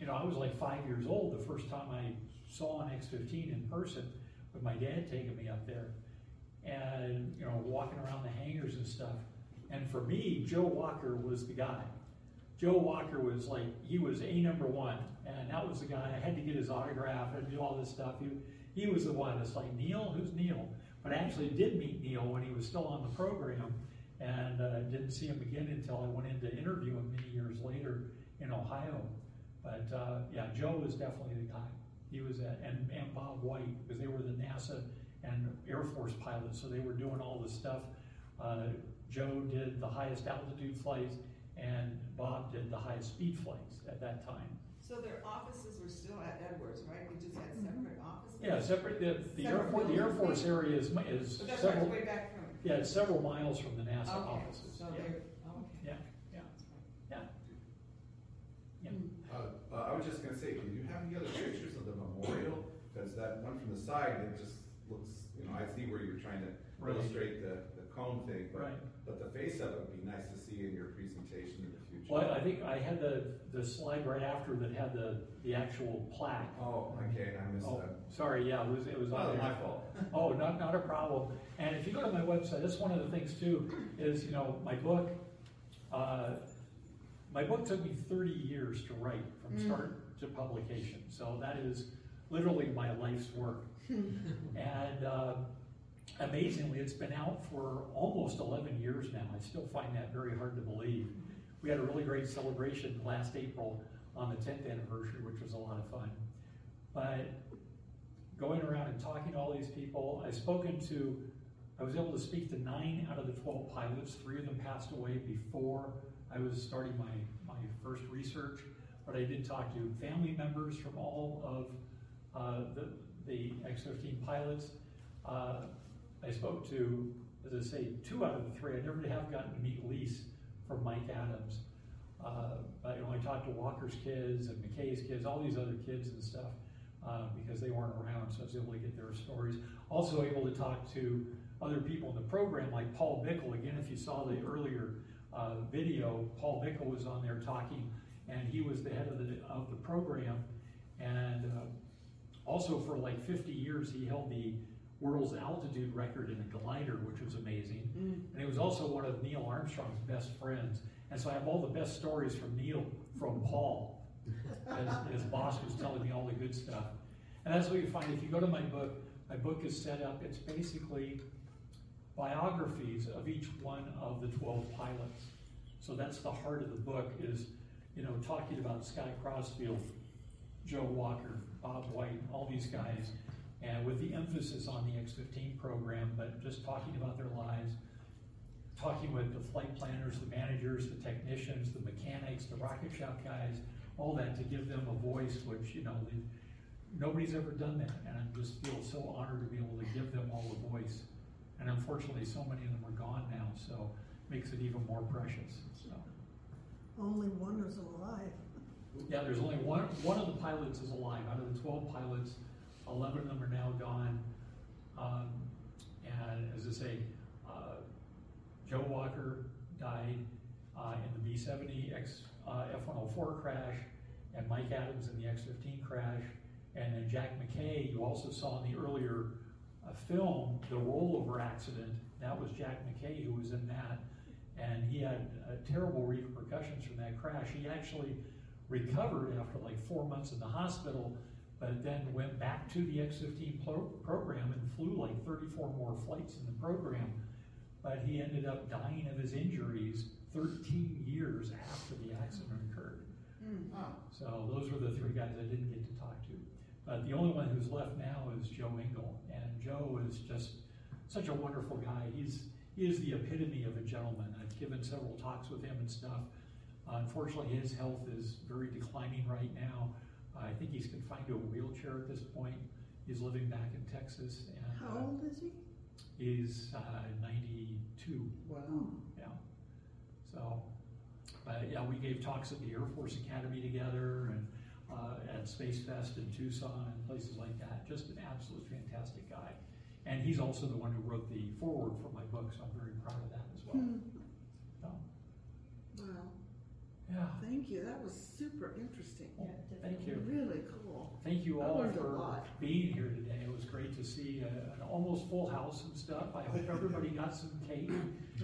know, I was like 5 years old the first time I saw an X-15 in person, with my dad taking me up there and, you know, walking around the hangars and stuff. And for me, Joe Walker was the guy. Joe Walker was like, he was a #1, and that was the guy. I had to get his autograph and do all this stuff. He was the one. It's like, Neil, who's Neil? But I actually did meet Neil when he was still on the program, and didn't see him again until I went in to interview him many years later in Ohio. But yeah, Joe was definitely the guy. He was at, and Bob White, because they were the NASA and Air Force pilots, so they were doing all this stuff. Joe did the highest altitude flights, and Bob did the highest speed flights at that time. So their offices were still at Edwards, right? We just had separate offices? Yeah, separate. The Air Force area is but that's several, way back from. Yeah, it's several miles from the NASA offices. So yeah. I was just going to say, do you have any other pictures of the memorial? Because that one from the side, it just looks, you know, I see where you're trying to illustrate the cone thing, but but the face of it would be nice to see in your presentation in the future. Well, I think I had the slide right after that had the actual plaque. Oh, okay, I missed that. Sorry, yeah, it was not my fault. Oh, not a problem. And if you go to my website, that's one of the things too, is, you know, my book. My book took me 30 years to write from start to publication. So that is literally my life's work. And amazingly, it's been out for almost 11 years now. I still find that very hard to believe. We had a really great celebration last April on the 10th anniversary, which was a lot of fun. But going around and talking to all these people, I was able to speak to 9 out of the 12 pilots. 3 of them passed away before I was starting my first research, but I did talk to family members from all of the X-15 pilots. I spoke to, as I say, 2 out of the 3. I never have gotten to meet Elise from Mike Adams. But, you know, I talked to Walker's kids and McKay's kids, all these other kids and stuff, because they weren't around, so I was able to get their stories. Also able to talk to other people in the program, like Paul Bickle. Again, if you saw the earlier video, Paul Bickle was on there talking, and he was the head of the program, and also for like 50 years he held the world's altitude record in a glider, which was amazing. And he was also one of Neil Armstrong's best friends, and so I have all the best stories from Neil from Paul. His boss was telling me all the good stuff, and that's what you find if you go to my book. My book is set up, it's basically biographies of each one of the 12 pilots. So that's the heart of the book, is, you know, talking about Scott Crossfield, Joe Walker, Bob White, all these guys, and with the emphasis on the X-15 program, but just talking about their lives, talking with the flight planners, the managers, the technicians, the mechanics, the rocket shop guys, all that, to give them a voice, which, you know, nobody's ever done that, and I just feel so honored to be able to give them all a voice. And unfortunately, so many of them are gone now, so it makes it even more precious. So. Only one is alive. Yeah, there's only one of the pilots is alive. Out of the 12 pilots, 11 of them are now gone. And as I say, Joe Walker died in the B-70 F-104 crash, and Mike Adams in the X-15 crash, and then Jack McKay, you also saw in the earlier film, the rollover accident. That was Jack McKay who was in that, and he had terrible repercussions from that crash. He actually recovered after like 4 months in the hospital, but then went back to the X-15 program and flew like 34 more flights in the program, but he ended up dying of his injuries 13 years after the accident occurred. So those were the 3 guys I didn't get to talk to. But the only one who's left now is Joe Engel. was just such a wonderful guy. He is the epitome of a gentleman. I've given several talks with him and stuff. Unfortunately, his health is very declining right now. I think he's confined to a wheelchair at this point. He's living back in Texas. And, how old is he? He's 92. Wow. Yeah. So, yeah, we gave talks at the Air Force Academy together and at Space Fest in Tucson and places like that. Just an absolute fantastic guy. And he's also the one who wrote the foreword for my book, so I'm very proud of that as well. So. Wow. Yeah. Thank you. That was super interesting. Well, thank you. Really cool. Thank you all for being here today. It was great to see an almost full house and stuff. I hope everybody got some cake.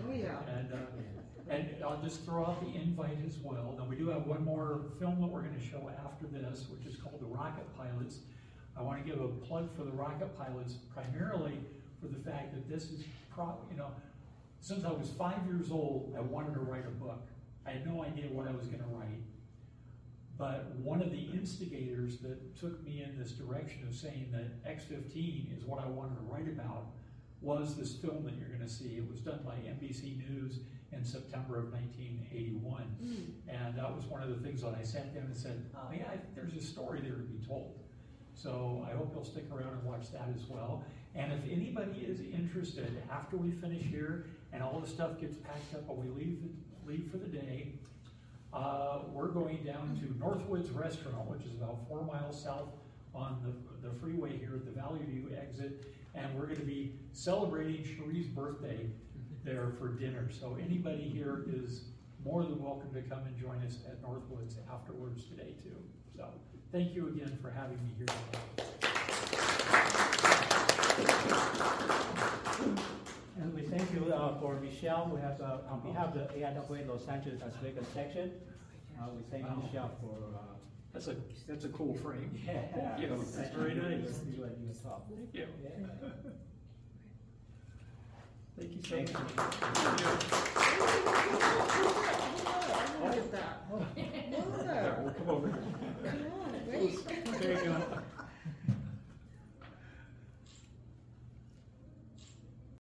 Oh, yeah. And I'll just throw out the invite as well. Now, we do have one more film that we're going to show after this, which is called The Rocket Pilots. I want to give a plug for The Rocket Pilots, primarily for the fact that this is, since I was 5 years old, I wanted to write a book. I had no idea what I was going to write, but one of the instigators that took me in this direction of saying that X-15 is what I wanted to write about was this film that you're going to see. It was done by NBC News in September of 1981, and that was one of the things that I sat down and said, oh yeah, I think there's a story there to be told. So I hope you'll stick around and watch that as well. And if anybody is interested, after we finish here and all the stuff gets packed up and we leave for the day, we're going down to Northwoods Restaurant, which is about 4 miles south on the freeway here at the Valley View exit, and we're going to be celebrating Cherie's birthday there for dinner. So anybody here is more than welcome to come and join us at Northwoods afterwards today too. So thank you again for having me here today. And we thank you for Michelle, who has, on behalf of the AIAA Los Angeles Las Vegas section, we thank Michelle for... that's a cool frame. Yeah. Yeah. That's very nice. Thank you. Thank you so much. What is that? We'll come over here. There you go.